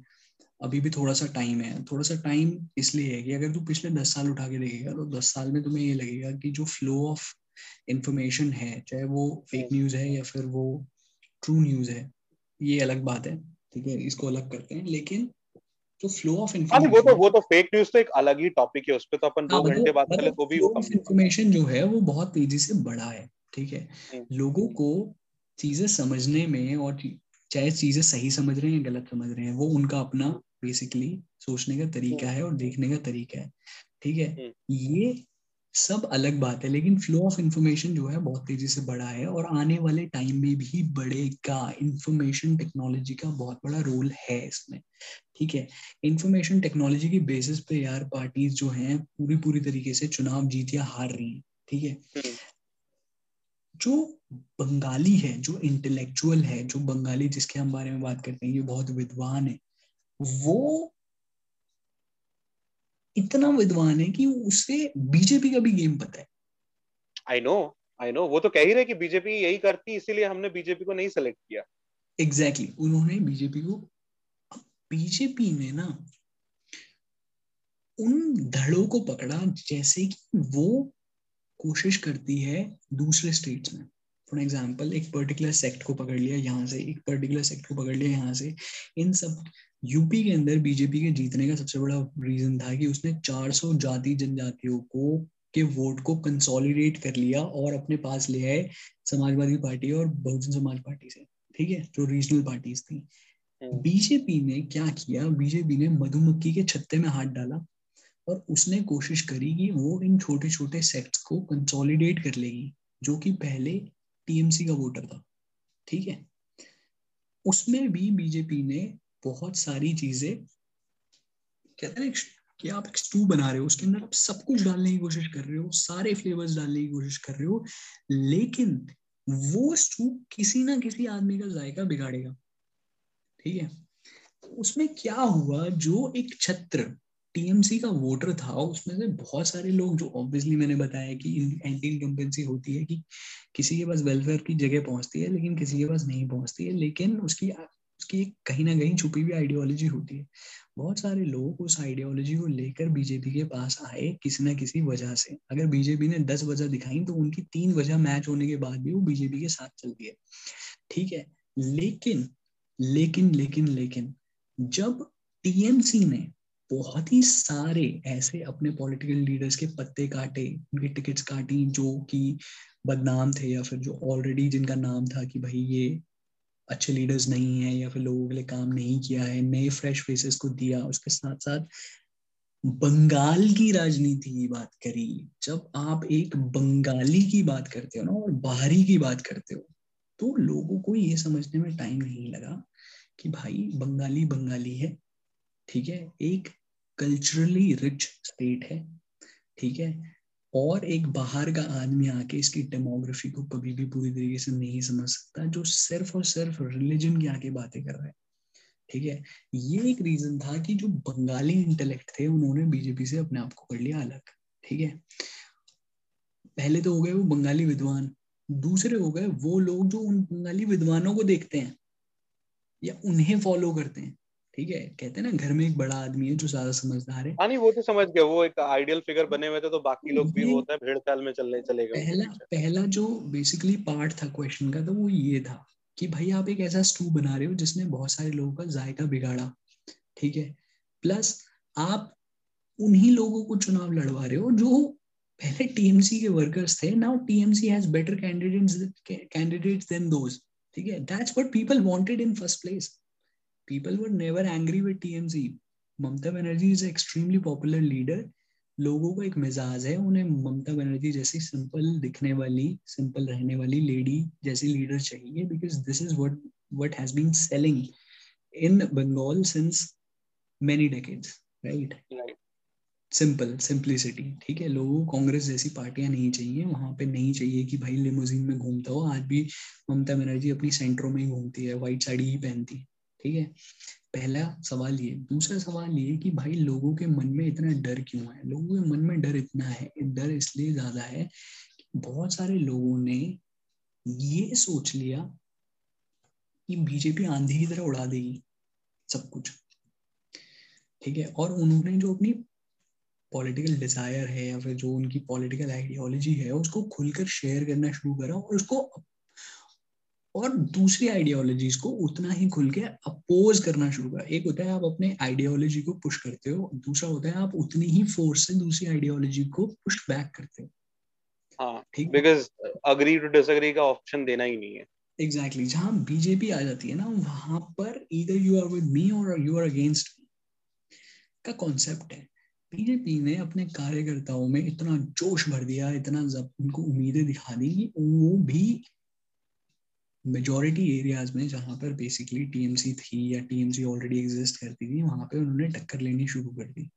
अभी भी थोड़ा सा टाइम है। थोड़ा सा टाइम इसलिए है कि अगर तू पिछले 10 साल उठा के देखेगा तो 10 साल में तुम्हें ये लगेगा कि जो फ्लो ऑफ इन्फॉर्मेशन है, चाहे वो फेक न्यूज है या फिर वो ट्रू न्यूज है, ये अलग बात है, ठीक है, इसको अलग करते हैं, लेकिन जो फ्लो ऑफ इन्फॉर्मेशन वो तो फेक न्यूज तो एक अलग ही टॉपिक है, उस पे तो अपन 2 घंटे बात कर ले तो भी इन्फॉर्मेशन जो है वो बहुत तेजी से बढ़ा है, ठीक है। लोगों को चीजें समझने में, और चाहे चीजें सही समझ रहे हैं या गलत समझ रहे हैं, वो उनका अपना बेसिकली सोचने का तरीका है और देखने का तरीका है, ठीक है, ये सब अलग बात है। लेकिन फ्लो ऑफ इन्फॉर्मेशन जो है बहुत तेजी से बढ़ा है और आने वाले टाइम में भी बढ़ेगा। इन्फॉर्मेशन टेक्नोलॉजी का बहुत बड़ा रोल है इसमें, ठीक है। इन्फॉर्मेशन टेक्नोलॉजी की बेसिस पे यार पार्टीज जो हैं पूरी तरीके से चुनाव जीत या हार रही है, ठीक है। जो बंगाली है, जो इंटेलेक्चुअल है, जो बंगाली जिसके हम बारे में बात करते हैं, ये बहुत विद्वान है, वो इतना विद्वान है कि उसे बीजेपी का भी गेम पता है। I know, वो तो कह ही रहे कि बीजेपी यही करती, इसीलिए हमने बीजेपी को नहीं सेलेक्ट किया। Exactly, उन्होंने बीजेपी को, बीजेपी ने ना उन धड़ों को पकड़ा जैसे कि वो कोशिश करती है दूसरे स्टेट्स में। फॉर एग्जाम्पल, एक पर्टिकुलर सेक्ट को पकड़ लिया यहाँ से, एक पर्टिकुलर सेक्ट को पकड़ लिया यहाँ से, इन सब। यूपी के अंदर बीजेपी के जीतने का सबसे बड़ा रीजन था कि उसने 400 जाति जनजातियों को के वोट को कंसोलिडेट कर लिया और अपने पास ले आए समाजवादी पार्टी और बहुजन समाज पार्टी से, ठीक है, जो रीजनल पार्टीज थी। बीजेपी ने क्या किया, बीजेपी ने मधुमक्खी के छत्ते में हाथ डाला और उसने कोशिश करी कि वो इन छोटे छोटे सेक्ट्स को कंसोलिडेट कर लेगी, जो कि पहले टीएमसी का वोटर था, ठीक है। उसमें भी बीजेपी ने बहुत सारी चीजें, कहते हैं कि आप एक स्टू बना रहे हो, उसके अंदर आप सब कुछ डालने की कोशिश कर रहे हो, सारे फ्लेवर्स डालने की कोशिश कर रहे हो, लेकिन वो स्टू किसी ना किसी आदमी का जायका बिगाड़ेगा, ठीक है। उसमें क्या हुआ, जो एक छत्र टीएमसी का वोटर था, उसमें से बहुत सारे लोग, जो ऑब्वियसली मैंने बताया कि एंटी इनकम्बेंसी होती है कि किसी के पास वेलफेयर की जगह पहुंचती है लेकिन किसी के पास नहीं पहुंचती है, लेकिन उसकी कहीं ना कहीं छुपी हुई आइडियोलॉजी होती है। बहुत सारे लोग उस आइडियोलॉजी को लेकर बीजेपी के पास आए किसी ना किसी वजह से। अगर बीजेपी ने 10 वजह दिखाई तो उनकी 3 वजह मैच होने के बाद भी वो बीजेपी के साथ चल दिए, ठीक है। लेकिन लेकिन लेकिन लेकिन जब टीएमसी ने बहुत ही सारे ऐसे अपने पॉलिटिकल लीडर्स के पत्ते काटे, उनके टिकट्स काटी जो कि बदनाम थे या फिर जो ऑलरेडी जिनका नाम था कि भाई ये अच्छे लीडर्स नहीं है या फिर लोगों के लिए काम नहीं किया है, नए फ्रेश फेसेस को दिया, उसके साथ साथ बंगाल की राजनीति की बात करी। जब आप एक बंगाली की बात करते हो ना और बाहरी की बात करते हो तो लोगों को ये समझने में टाइम नहीं लगा कि भाई बंगाली बंगाली है, ठीक है, एक कल्चरली रिच स्टेट है, ठीक है, और एक बाहर का आदमी आके इसकी डेमोग्राफी को कभी भी पूरी तरीके से नहीं समझ सकता, जो सिर्फ और सिर्फ रिलीजन की आके बातें कर रहा है, ठीक है। ये एक रीजन था कि जो बंगाली इंटेलेक्ट थे उन्होंने बीजेपी से अपने आप को कर लिया अलग, ठीक है। पहले तो हो गए वो बंगाली विद्वान, दूसरे हो गए वो लोग जो उन बंगाली विद्वानों को देखते हैं या उन्हें फॉलो करते हैं, ठीक है। कहते हैं ना घर में एक बड़ा आदमी है जो ज्यादा समझदार है। नहीं, वो तो समझ गया, वो एक आइडियल फिगर बने हुए थे तो बाकी लोग भी होता है भेड़ चाल में चलने चलेगा। पहला जो बेसिकली पार्ट था क्वेश्चन का, तो वो ये था कि भाई आप एक ऐसा स्टू बना रहे हो जिसने बहुत सारे लोगों का जायका बिगाड़ा, ठीक है, प्लस आप उन्हीं लोगों को चुनाव लड़वा रहे हो जो पहले टीएमसी के वर्कर्स थे, now TMC has better candidates than those, ठीक है, that's what people wanted in first place, people were never angry with TMC, Mamata Banerjee is extremely popular leader, लोगों का एक मिजाज है, उन्हें ममता बनर्जी जैसी सिंपल दिखने वाली, सिंपल रहने वाली लेडी जैसी लीडर चाहिए, because this is what has been selling in Bengal since many decades, right? Right. Simple, simplicity, ठीक है, लोगों को कांग्रेस जैसी पार्टियां नहीं चाहिए, वहां पे नहीं चाहिए कि भाई लिमोजीन में घूमता हो, आज भी ममता बनर्जी अपनी सेंट्रो में ही घूमती है, व्हाइट साड़ी ही पहनती है, ठीक है, पहला सवाल ये। दूसरा सवाल ये कि भाई लोगों के मन में इतना डर क्यों है, लोगों के मन में डर इतना है, डर इसलिए ज्यादा है कि बहुत सारे लोगों ने ये सोच लिया बीजेपी आंधी की तरह उड़ा देगी सब कुछ, ठीक है, और उन्होंने जो अपनी पॉलिटिकल डिजायर है या फिर जो उनकी पॉलिटिकल आइडियोलॉजी है उसको खुलकर शेयर करना शुरू करा, और उसको और दूसरी आइडियोलॉजीज को उतना ही खुल के अपोज करना शुरू करा। एक होता है आप अपने आइडियोलॉजी को पुश करते हो, दूसरा होता है आप उतनी ही फोर्स से दूसरी आइडियोलॉजी को पुश बैक करते हो। हाँ, ठीक, बिकॉज अग्री टू डिसएग्री का ऑप्शन देना ही नहीं है। एग्जैक्टली, जहां बीजेपी आ जाती है ना, वहां पर either you are with me और यू आर अगेंस्ट मी का कॉन्सेप्ट है। बीजेपी ने अपने कार्यकर्ताओं में इतना जोश भर दिया, इतना उनको उम्मीदें दिखा दी कि वो भी मेजोरिटी एरियाज में जहां पर बेसिकली टीएमसी थी या टीएमसी ऑलरेडी एग्जिस्ट करती थी, वहां पे उन्होंने टक्कर लेनी शुरू कर दी।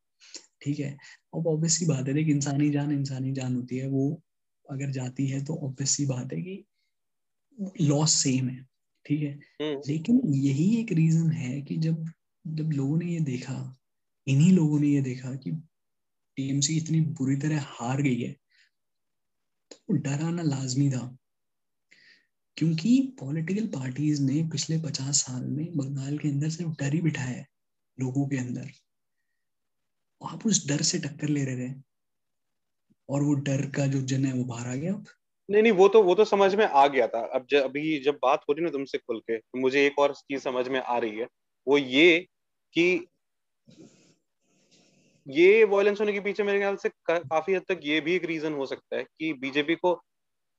ठीक है, अब ऑब्वियसली बात है कि इंसानी जान होती है, वो अगर जाती है तो ऑब्वियसली बात है कि लॉस सेम है, ठीक है। लेकिन यही एक रीजन है कि जब लोगों ने ये देखा, इन्हीं लोगों ने ये देखा कि टीएमसी इतनी बुरी तरह हार गई है, तो डर आना लाजमी था, क्योंकि पॉलिटिकल पार्टीज ने पिछले 50 साल में बंगाल के अंदर सिर्फ डर ही बिठाया है लोगों के अंदर। आप उस डर से टक्कर ले रहे थे और वो डर का जो जन है वो बाहर आ गया। अब नहीं, वो तो समझ में आ गया था। अब अभी जब बात हो रही ना तुमसे खुल के, तो मुझे एक और चीज समझ में आ रही है, वो ये कि ये वायलेंस होने के पीछे मेरे ख्याल से काफी हद तक ये भी एक रीजन हो सकता है कि बीजेपी को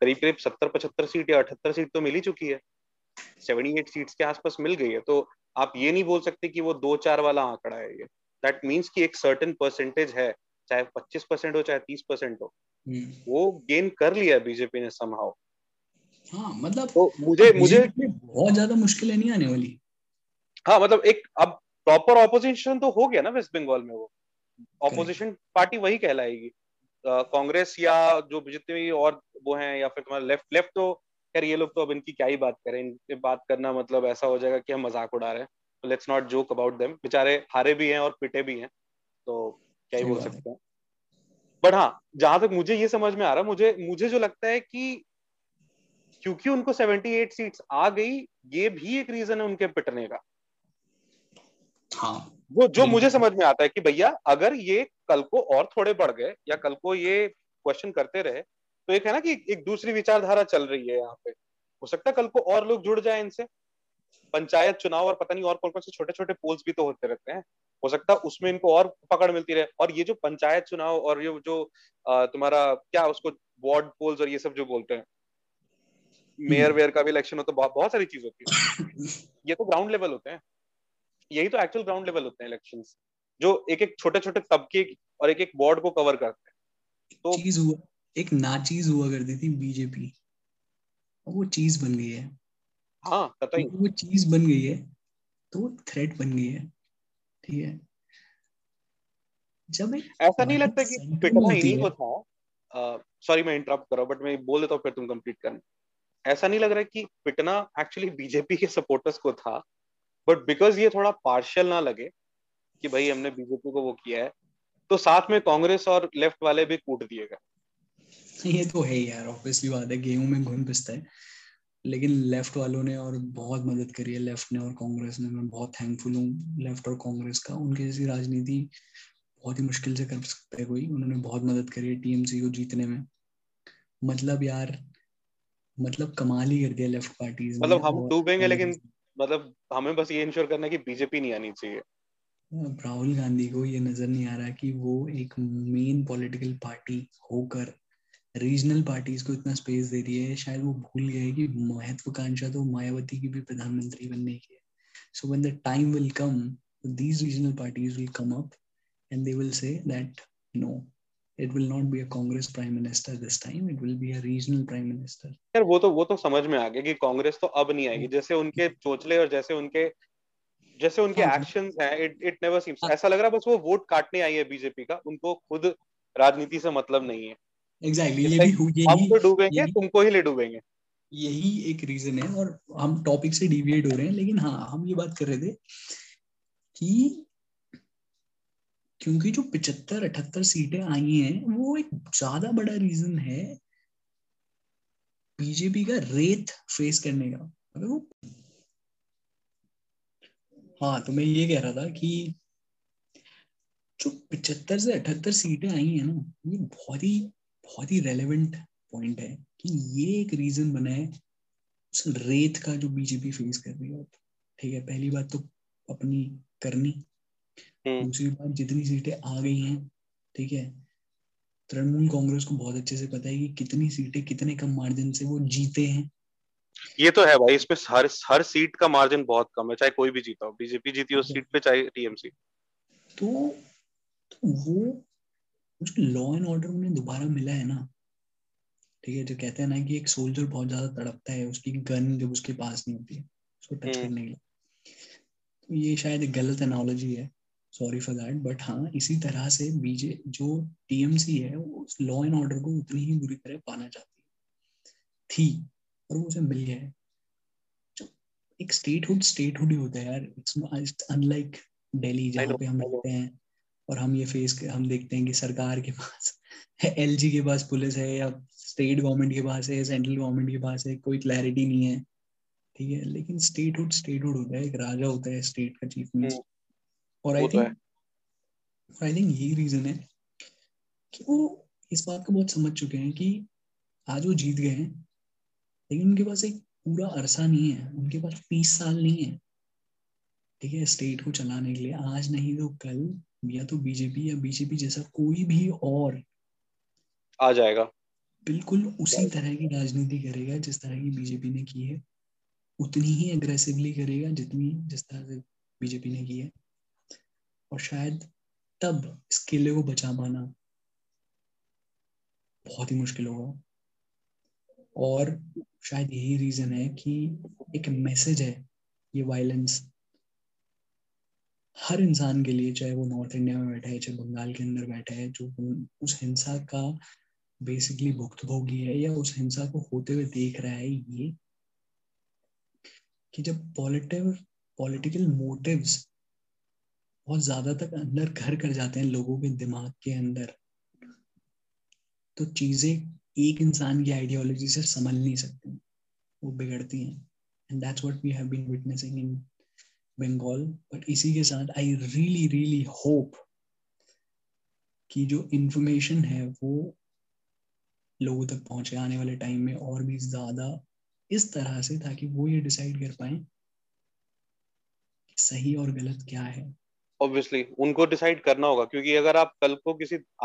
करीब 70-75 सीट या 78 सीट तो मिल ही चुकी है, 78 सीट्स के आसपास मिल गई है, तो आप ये नहीं बोल सकते कि वो 2-4 वाला आंकड़ा है। ये दैट मीन्स कि एक सर्टेन परसेंटेज है, चाहे 25% हो चाहे 30% हो, वो गेन कर लिया बीजेपी ने somehow। हाँ, मतलब तो मुझे बहुत ज्यादा मुश्किलें नहीं आने वाली। हाँ, मतलब एक अब प्रॉपर ऑपोजिशन तो हो गया ना वेस्ट बंगाल में, वो ऑपोजिशन पार्टी वही कहलाएगी, कांग्रेस या जो जितने भी और वो हैं, या फिर तुम्हारा लेफ्ट तो खैर ये लोग तो अब इनकी क्या ही बात करें, इनकी बात करना मतलब ऐसा हो जाएगा कि हम मजाक उड़ा रहे हैं। Let's not joke about them, बेचारे हारे भी हैं और पिटे भी हैं, तो क्या ही बोल सकते हैं। बट हाँ, जहां तक मुझे ये समझ में आ रहा है, मुझे जो लगता है कि क्योंकि उनको 78 सीट्स आ गई, ये भी एक रीजन है उनके पिटने का। हाँ, वो जो मुझे समझ में आता है कि भैया अगर ये कल को और थोड़े बढ़ गए या कल को ये क्वेश्चन करते रहे, तो एक है ना कि एक दूसरी विचारधारा चल रही है यहाँ पे, हो सकता है कल को और लोग जुड़ जाए इनसे। पंचायत चुनाव और पता नहीं और कौन कौन से छोटे छोटे पोल्स भी तो होते रहते हैं, हो सकता है उसमें इनको और पकड़ मिलती रहे। और ये जो पंचायत चुनाव और ये जो तुम्हारा क्या उसको वार्ड पोल्स और ये सब जो बोलते हैं, मेयर वेयर का भी इलेक्शन हो तो बहुत सारी चीज होती है, ये तो ग्राउंड लेवल होते हैं, यही तो एक्चुअल ग्राउंड लेवल होते हैं इलेक्शंस, जो एक एक छोटे छोटे तबके और एक एक वार्ड को कवर करते हैं। तो चीज हुआ, एक नाचीज हुआ करती थी बीजेपी, वो चीज बन गई है। हाँ, पता ही वो चीज बन गई है, तो थ्रेट बन गई है। ठीक है, जब ऐसा नहीं लगता कि पिटना इन्हीं को था, सॉरी मैं इंटरप्ट कर रहा हूं बट मैं बोल देता हूं फिर तुम कंप्लीट करना। ऐसा नहीं लग रहा कि पिटना एक्चुअली बीजेपी के सपोर्टर्स को था, बट बिकॉज ये थोड़ा पार्शियल ना लगे कि भाई हमने बीजेपी को वो किया है, तो साथ में कांग्रेस और लेफ्ट वाले भी कूट दिए गए। ये तो है यार, ऑब्वियसली बात है, गेहूं में घुन पिसता है, लेकिन लेफ्ट वालों ने और बहुत मदद करी है, लेफ्ट ने और कांग्रेस ने। मैं बहुत थैंकफुल हूँ लेफ्ट और कांग्रेस का, उनके जैसी राजनीति बहुत ही मुश्किल से कर सकता है कोई, उन्होंने बहुत मदद करी है टीएमसी को जीतने में। मतलब यार, मतलब कमाल ही कर दिया लेफ्ट पार्टीज। मतलब हम डूबेंगे, लेकिन मतलब हमें बस ये इंश्योर करना है कि बीजेपी नहीं आनी चाहिए। राहुल गांधी को ये नजर नहीं आ रहा कि वो एक मेन पॉलिटिकल पार्टी होकर रीजनल पार्टीज को इतना स्पेस दे रही है, शायद वो भूल गए कि महत्वाकांक्षा तो मायावती की भी प्रधानमंत्री बनने की है. So when the time will come, these regional parties will come up and they will say that no, it will not be a Congress Prime Minister this time, it will be a regional Prime Minister. यार वो तो समझ में आ गया कि कांग्रेस तो अब नहीं आएगी, जैसे उनके चोचले और जैसे उनके एक्शंस हैं, it never seems, ऐसा लग रहा है बस वो वोट काटने आई है बीजेपी का, उनको खुद राजनीति से मतलब नहीं है. Exactly, ये भी हम तो डूबेंगे, तुमको ही ले डूबेंगे, यही एक रीजन है. और हम टॉपिक से डिविएट हो रहे हैं, लेकिन हाँ, हम ये बात कर रहे थे कि क्योंकि जो 75-78 सीटें आई हैं वो एक ज्यादा बड़ा रीजन है बीजेपी का रेत फेस करने का. अगर वो हाँ, तो मैं ये कह रहा था कि जो 75-78 सीटें आई हैं ना, ये बहुत ही रेलेवेंट पॉइंट है कि ये एक रीजन बना है उस रेत का जो बीजेपी फेस कर रही है. ठीक है, पहली बात तो अपनी करनी, दूसरी बात जितनी सीटें आ गई हैं, ठीक है, तृणमूल कांग्रेस को बहुत अच्छे से पता है कि कितनी सीटें कितने कम मार्जिन से वो जीते हैं. ये तो है भाई, इसमें हर सीट का मार्जिन बहुत कम है, चाहे कोई भी जीता हो, बीजेपी जीती हो सीट पे, चाहे टीएमसी. तो वो लॉ एंड ऑर्डर उन्हें दोबारा मिला है ना, ठीक है, जो कहते हैं ना कि एक सोल्जर बहुत ज्यादा तड़पता है उसकी गन जब उसके पास नहीं होती है उसको टच करने के लिए. ये शायद गलत एनालॉजी है, सॉरी फॉर दैट, बट हाँ, इसी तरह से बीजेपी जो टीएमसी है वो लॉ एंड ऑर्डर को उतनी ही बुरी तरह पाना चाहती थी और वो उसे मिल गया है. एक स्टेटहुड ही होता है यार, इट्स अनलाइक दिल्ली जहाँ पे हम रहते हैं और हम ये हम देखते हैं कि सरकार के पास एलजी के पास पुलिस है, या स्टेट गवर्नमेंट के पास है, सेंट्रल गवर्नमेंट के पास है, कोई क्लैरिटी नहीं है, ठीक है. लेकिन स्टेटहुड होता है, एक राजा होता है स्टेट का, चीफ मिनिस्टर. और आई थिंक यही रीजन है कि वो इस बात को बहुत समझ चुके हैं कि आज वो जीत गए हैं, लेकिन उनके पास एक पूरा अरसा नहीं है, उनके पास 30 साल नहीं है, ठीक है, स्टेट को चलाने के लिए. आज नहीं तो कल या तो बीजेपी या बीजेपी जैसा कोई भी और आ जाएगा, बिल्कुल उसी तरह की राजनीति करेगा जिस तरह की बीजेपी ने की है, उतनी ही एग्रेसिवली करेगा जिस तरह से बीजेपी ने की है. और शायद तब इस किले को बचा पाना बहुत ही मुश्किल होगा. और शायद यही रीजन है कि एक मैसेज है ये वायलेंस हर इंसान के लिए, चाहे वो नॉर्थ इंडिया में बैठा है, चाहे बंगाल के अंदर बैठा है, जो उस हिंसा का बेसिकली भुक्तभोगी है या उस हिंसा को होते हुए देख रहा है, ये कि जब पॉलिटिकल मोटिव्स बहुत ज्यादा तक अंदर घर कर जाते हैं लोगों के दिमाग के अंदर, तो चीजें एक इंसान की आइडियोलॉजी से संभल नहीं सकती, वो बिगड़ती हैं. And that's what we have been witnessing in Bengal. But इसी के साथ आई रियली रियली होप कि जो इन्फॉर्मेशन है वो लोगों तक पहुंचे आने वाले टाइम में और भी ज्यादा इस तरह से, ताकि वो ये डिसाइड कर पाए कि सही और गलत क्या है. Obviously, उनको डिसाइड करना होगा, क्योंकि अगर आप कल को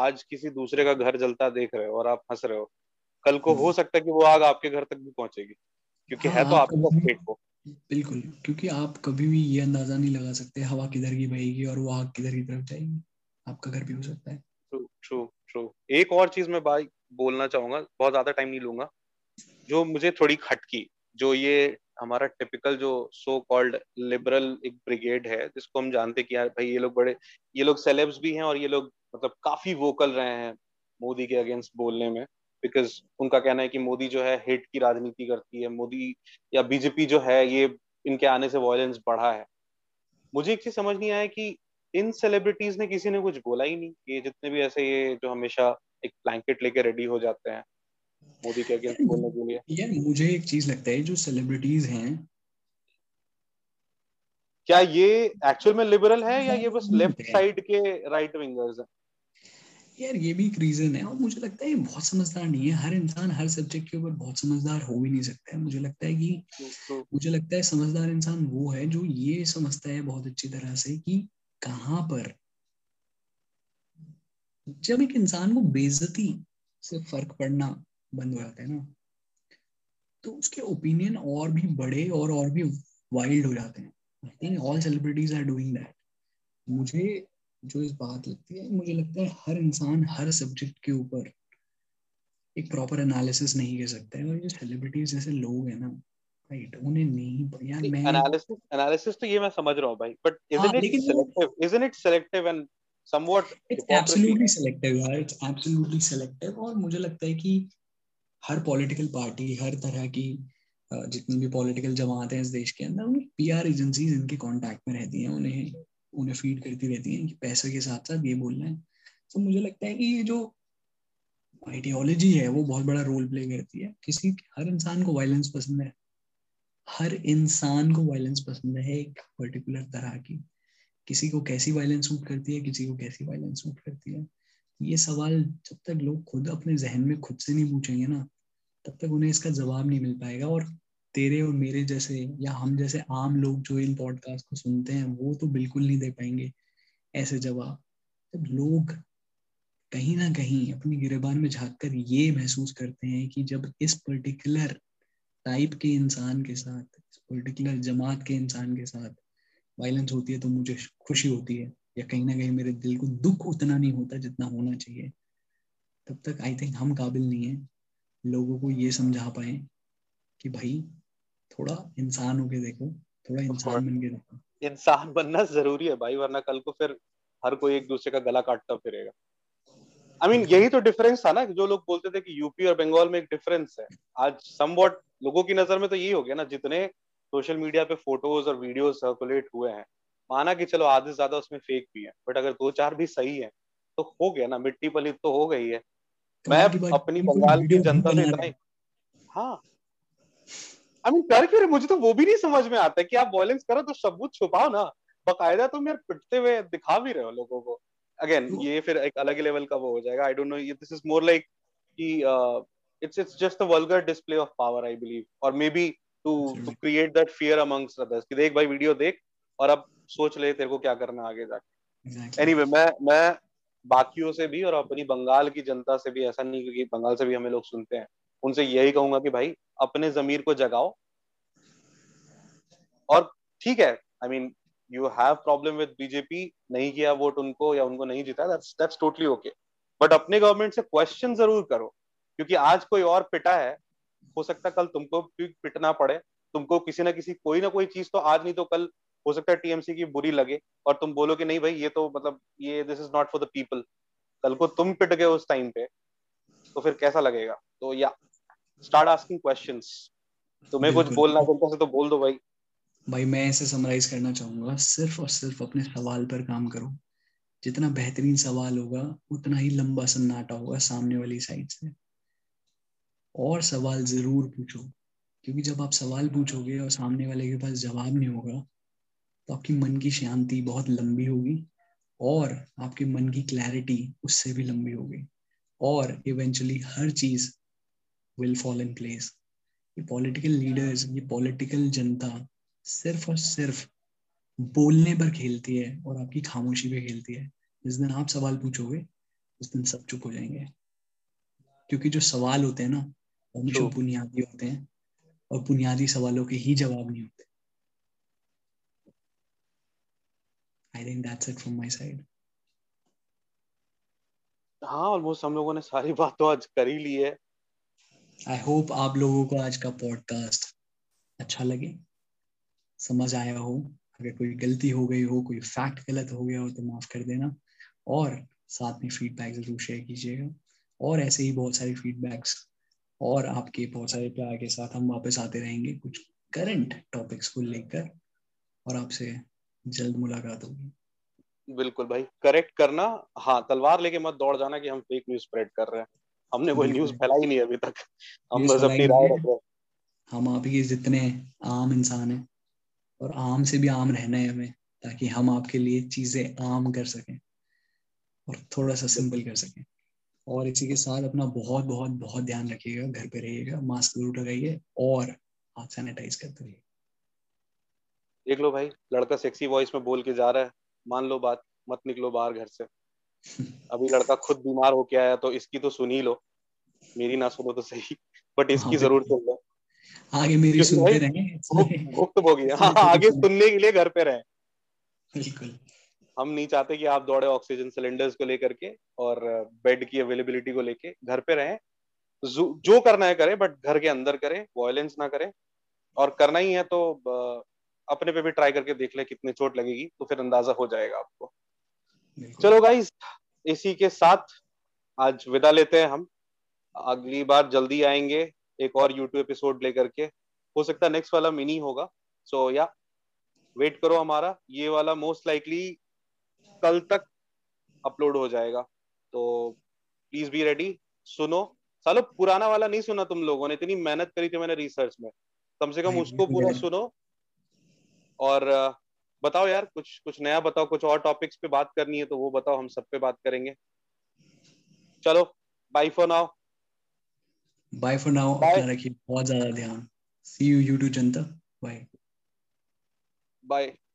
आज किसी दूसरे का घर जलता देख रहे हो और आप हंस रहे हो, कल को हो सकता है कि वो आग आपके घर तक भी पहुंचेगी, क्योंकि हाँ, है तो आपको पेट को बिल्कुल, क्योंकि आप कभी भी ये अंदाजा नहीं लगा सकते हवा किधर की बहेगी और वो आग किधर की तरफ जाएगी, आपका घर भी हो सकता है. ट्रू. एक और चीज मैं भाई बोलना चाहूंगा, बहुत ज्यादा टाइम नहीं लूंगा, जो मुझे थोड़ी खटकी, जो ये हमारा टिपिकल जो सो कॉल्ड लिबरल एक ब्रिगेड है, जिसको हम जानते कि यार भाई ये लोग सेलेब्स भी हैं और ये लोग मतलब काफी वोकल रहे हैं मोदी के अगेंस्ट बोलने में, बिकॉज उनका कहना है कि मोदी जो है हेट की राजनीति करती है, मोदी या बीजेपी जो है ये इनके आने से वायलेंस बढ़ा है. मुझे एक चीज समझ नहीं आया कि इन सेलिब्रिटीज ने किसी ने कुछ बोला ही नहीं, कि जितने भी ऐसे ये जो हमेशा एक ब्लैंकेट लेके रेडी हो जाते हैं मोदी के अगेंस्ट बोलने के लिए. यार मुझे एक चीज लगता है, जो सेलिब्रिटीज हैं क्या ये एक्चुअल में लिबरल है या ये बस लेफ्ट साइड के राइट विंगर्स हैं? यार ये भी एक रीजन है, और मुझे लगता है ये बहुत समझदार नहीं है. हर इंसान हर सब्जेक्ट के ऊपर बहुत समझदार हो भी नहीं सकता है. मुझे लगता है समझदार इंसान वो है जो ये समझता है बहुत अच्छी तरह से कि कहां पर? जब एक इंसान को बेइज्जती से फर्क पड़ना बंद हो जाता है ना, तो उसके ओपिनियन और भी बड़े और भी वाइल्ड हो जाते हैं। I think all celebrities are doing that. मुझे जो इस बात लगती है, मुझे लगता है हर इंसान हर सब्जेक्ट के ऊपर एक प्रॉपर एनालिसिस नहीं कर सकता है। और ये सेलिब्रिटीज जैसे लोग हैं ना, राइट, उन्हें नहीं यार मैं एनालिसिस तो ये मैं समझ रहा हूं भाई, but isn't it selective and somewhat it's absolutely selective। और मुझे लगता है कि हर पॉलिटिकल पार्टी, हर तरह की जितनी भी पॉलिटिकल जमातें हैं इस देश के अंदर, उनकी पीआर एजेंसीज इनके कांटेक्ट में रहती हैं, उन्हें फीड करती रहती हैं कि पैसे के साथ साथ ये बोलना है। तो मुझे लगता है कि ये जो आइडियोलॉजी है वो बहुत बड़ा रोल प्ले करती है। हर इंसान को वायलेंस पसंद है, हर इंसान को वायलेंस पसंद है एक पर्टिकुलर तरह की। किसी को कैसी वायलेंस सूट करती है, किसी को कैसी वायलेंस सूट करती है, ये सवाल जब तक लोग खुद अपने जहन में खुद से नहीं पूछेंगे ना, तब तक उन्हें इसका जवाब नहीं मिल पाएगा। और तेरे और मेरे जैसे या हम जैसे आम लोग जो इन पॉडकास्ट को सुनते हैं, वो तो बिल्कुल नहीं दे पाएंगे ऐसे जवाब। जब लोग कहीं ना कहीं अपनी गिरेबान में झाँक कर ये महसूस करते हैं कि जब इस पर्टिकुलर टाइप के इंसान के साथ, इस पर्टिकुलर जमात के इंसान के साथ वायलेंस होती है, तो मुझे खुशी होती है, या कहीं ना कहीं मेरे दिल को दुख उतना नहीं होता जितना होना चाहिए, तब तक आई थिंक हम काबिल नहीं है लोगों को ये समझा पाए कि भाई थोड़ा इंसान होके देखो, थोड़ा इंसान बन के देखो। इंसान बनना जरूरी है भाई, वरना कल को फिर हर कोई एक दूसरे का गला काटता फिरेगा। आई मीन यही तो डिफरेंस था ना, जो लोग बोलते थे कि यूपी और बंगाल में एक डिफरेंस है। आज समवॉट लोगों की नजर में तो यही हो गया ना, जितने सोशल मीडिया पे फोटोज और वीडियो सर्कुलेट हुए हैं, माना कि चलो आधे से ज्यादा उसमें फेक भी है, बट अगर दो चार भी सही है तो हो गया ना, मिट्टी पलीत तो हो गई है। मैं अपनी बंगाल की जनता से इतना ही हाँ आई मीन कर क्यों, मुझे तो वो भी नहीं समझ में आता है कि आप वायलेंस करो तो सबूत छुपाओ ना, बाकायदा तुम यार पिटते हुए दिखा भी रहे हो लोगों को। अगेन ये फिर एक अलग लेवल का वो हो जाएगा। I don't know, this is more like कि it's just a vulgar display of power I believe, और maybe to create that fear amongst others कि देख भाई वीडियो देख और अब सोच ले तेरे को क्या करना आगे जाके। exactly. anyway, मैं बाकियों से भी और अपनी बंगाल की जनता से भी, ऐसा नहीं क्योंकि बंगाल से भी हमें लोग सुनते हैं, उनसे यही कहूंगा कि भाई अपने जमीर को जगाओ। और ठीक है, I mean you have problem with BJP, नहीं किया वोट उनको या उनको नहीं जीता, that's totally okay, बट अपने गवर्नमेंट से क्वेश्चन जरूर करो, क्योंकि आज कोई और पिटा है, हो सकता है कल तुमको पिटना पड़े, तुमको किसी ना किसी कोई ना कोई चीज तो आज नहीं तो कल हो सकता है टीएमसी की बुरी लगे और तुम बोलो कि नहीं भाई ये तो मतलब ये this is not for the people, कल को तुम पिट गए उस टाइम पे तो फिर कैसा लगेगा। तो या स्टार्ट आस्किंग क्वेश्चंस, तुम्हें कुछ बोलना तुमको से तो बोल दो भाई। मैं ऐसे समराइज करना चाहूंगा, सिर्फ और सिर्फ अपने सवाल पर काम करो, जितना बेहतरीन सवाल होगा उतना ही लंबा सन्नाटा होगा सामने वाली साइड से, और सवाल जरूर पूछो, क्योंकि जब आप सवाल पूछोगे और सामने वाले के पास जवाब नहीं होगा तो आपकी मन की शांति बहुत लंबी होगी और आपके मन की क्लैरिटी उससे भी लंबी होगी, और इवेंचुअली हर चीज विल फॉल इन प्लेस। ये पॉलिटिकल लीडर्स, ये पॉलिटिकल जनता सिर्फ और सिर्फ बोलने पर खेलती है और आपकी खामोशी पर खेलती है। जिस दिन आप सवाल पूछोगे उस दिन सब चुप हो जाएंगे, क्योंकि जो सवाल होते हैं ना जो बुनियादी होते हैं और बुनियादी सवालों के ही जवाब नहीं होते। I think that's it from my side. हाँ, ऑलमोस्ट हम लोगों ने सारी बात तो आज कर ही ली है। I hope आप लोगों को आज का पॉडकास्ट अच्छा लगे, समझ आया हो। अगर कोई गलती हो गई हो, कोई फैक्ट गलत हो गया हो तो माफ कर देना, और साथ में फीडबैक जरूर शेयर कीजिएगा। और ऐसे ही बहुत सारे फीडबैक्स और आपके बहुत सारे प्यार के साथ हम वापस आते रहेंगे कुछ करंट टॉपिक्स को लेकर, और आपसे जल्द मुलाकात होगी। बिल्कुल भाई, करेक्ट करना, हाँ तलवार लेके मत दौड़ जाना कि हम फेक न्यूज़ स्प्रेड कर रहे हैं, हमने कोई न्यूज़ फैलाई नहीं अभी तक, हम बस अपनी राय रख रहे हैं। हम आप ही जितने आम इंसान हैं और आम से भी आम रहना है हमें, ताकि हम आपके लिए चीजें आम कर सकें और थोड़ा सा सिंपल कर सकें। और इसी के साथ अपना बहुत बहुत बहुत ध्यान रखिएगा, घर पे रहिएगा, मास्क जरूर लगाइए और हाथ सैनिटाइज करते रहिए। देख लो भाई, लड़का सेक्सी वॉइस में बोल के जा रहा है, मान लो बात, मत निकलो बाहर घर से। अभी लड़का खुद बीमार होके आया तो इसकी तो सुन ही लो, मेरी ना सुनो तो सही, बट इसकी जरूर सुन लो। आगे मेरी सुनते रहें, भुक्त भोगी है, आगे सुनने के लिए घर पे रहें। बिल्कुल, हम नहीं चाहते कि आप दौड़े ऑक्सीजन सिलेंडर्स को लेकर के और बेड की अवेलेबिलिटी को लेके, घर पे रहें, जो करना है करें, बट घर के अंदर करें, वायलेंस ना करें। और करना ही है तो अपने पे भी ट्राई करके देख ले कितने चोट लगेगी, तो फिर अंदाजा हो जाएगा आपको। चलो गाइस, इसी के साथ आज विदा लेते हैं हम। अगली बार जल्दी आएंगे एक और YouTube एपिसोड लेकर के, हो सकता है नेक्स्ट वाला मिनी होगा। सो या वेट करो, हमारा ये वाला मोस्ट लाइकली कल तक अपलोड हो जाएगा, तो प्लीज बी रेडी। सुनो सालो, पुराना वाला नहीं सुना तुम लोगों ने, इतनी मेहनत करी थी मैंने रिसर्च में, कम से कम उसको पूरा सुनो और बताओ यार, कुछ नया बताओ, कुछ और टॉपिक्स पे बात करनी है तो वो बताओ, हम सब पे बात करेंगे। चलो bye for now, bye for now, अपना रखिए बहुत ज्यादा ध्यान। See you YouTube Janata, bye bye.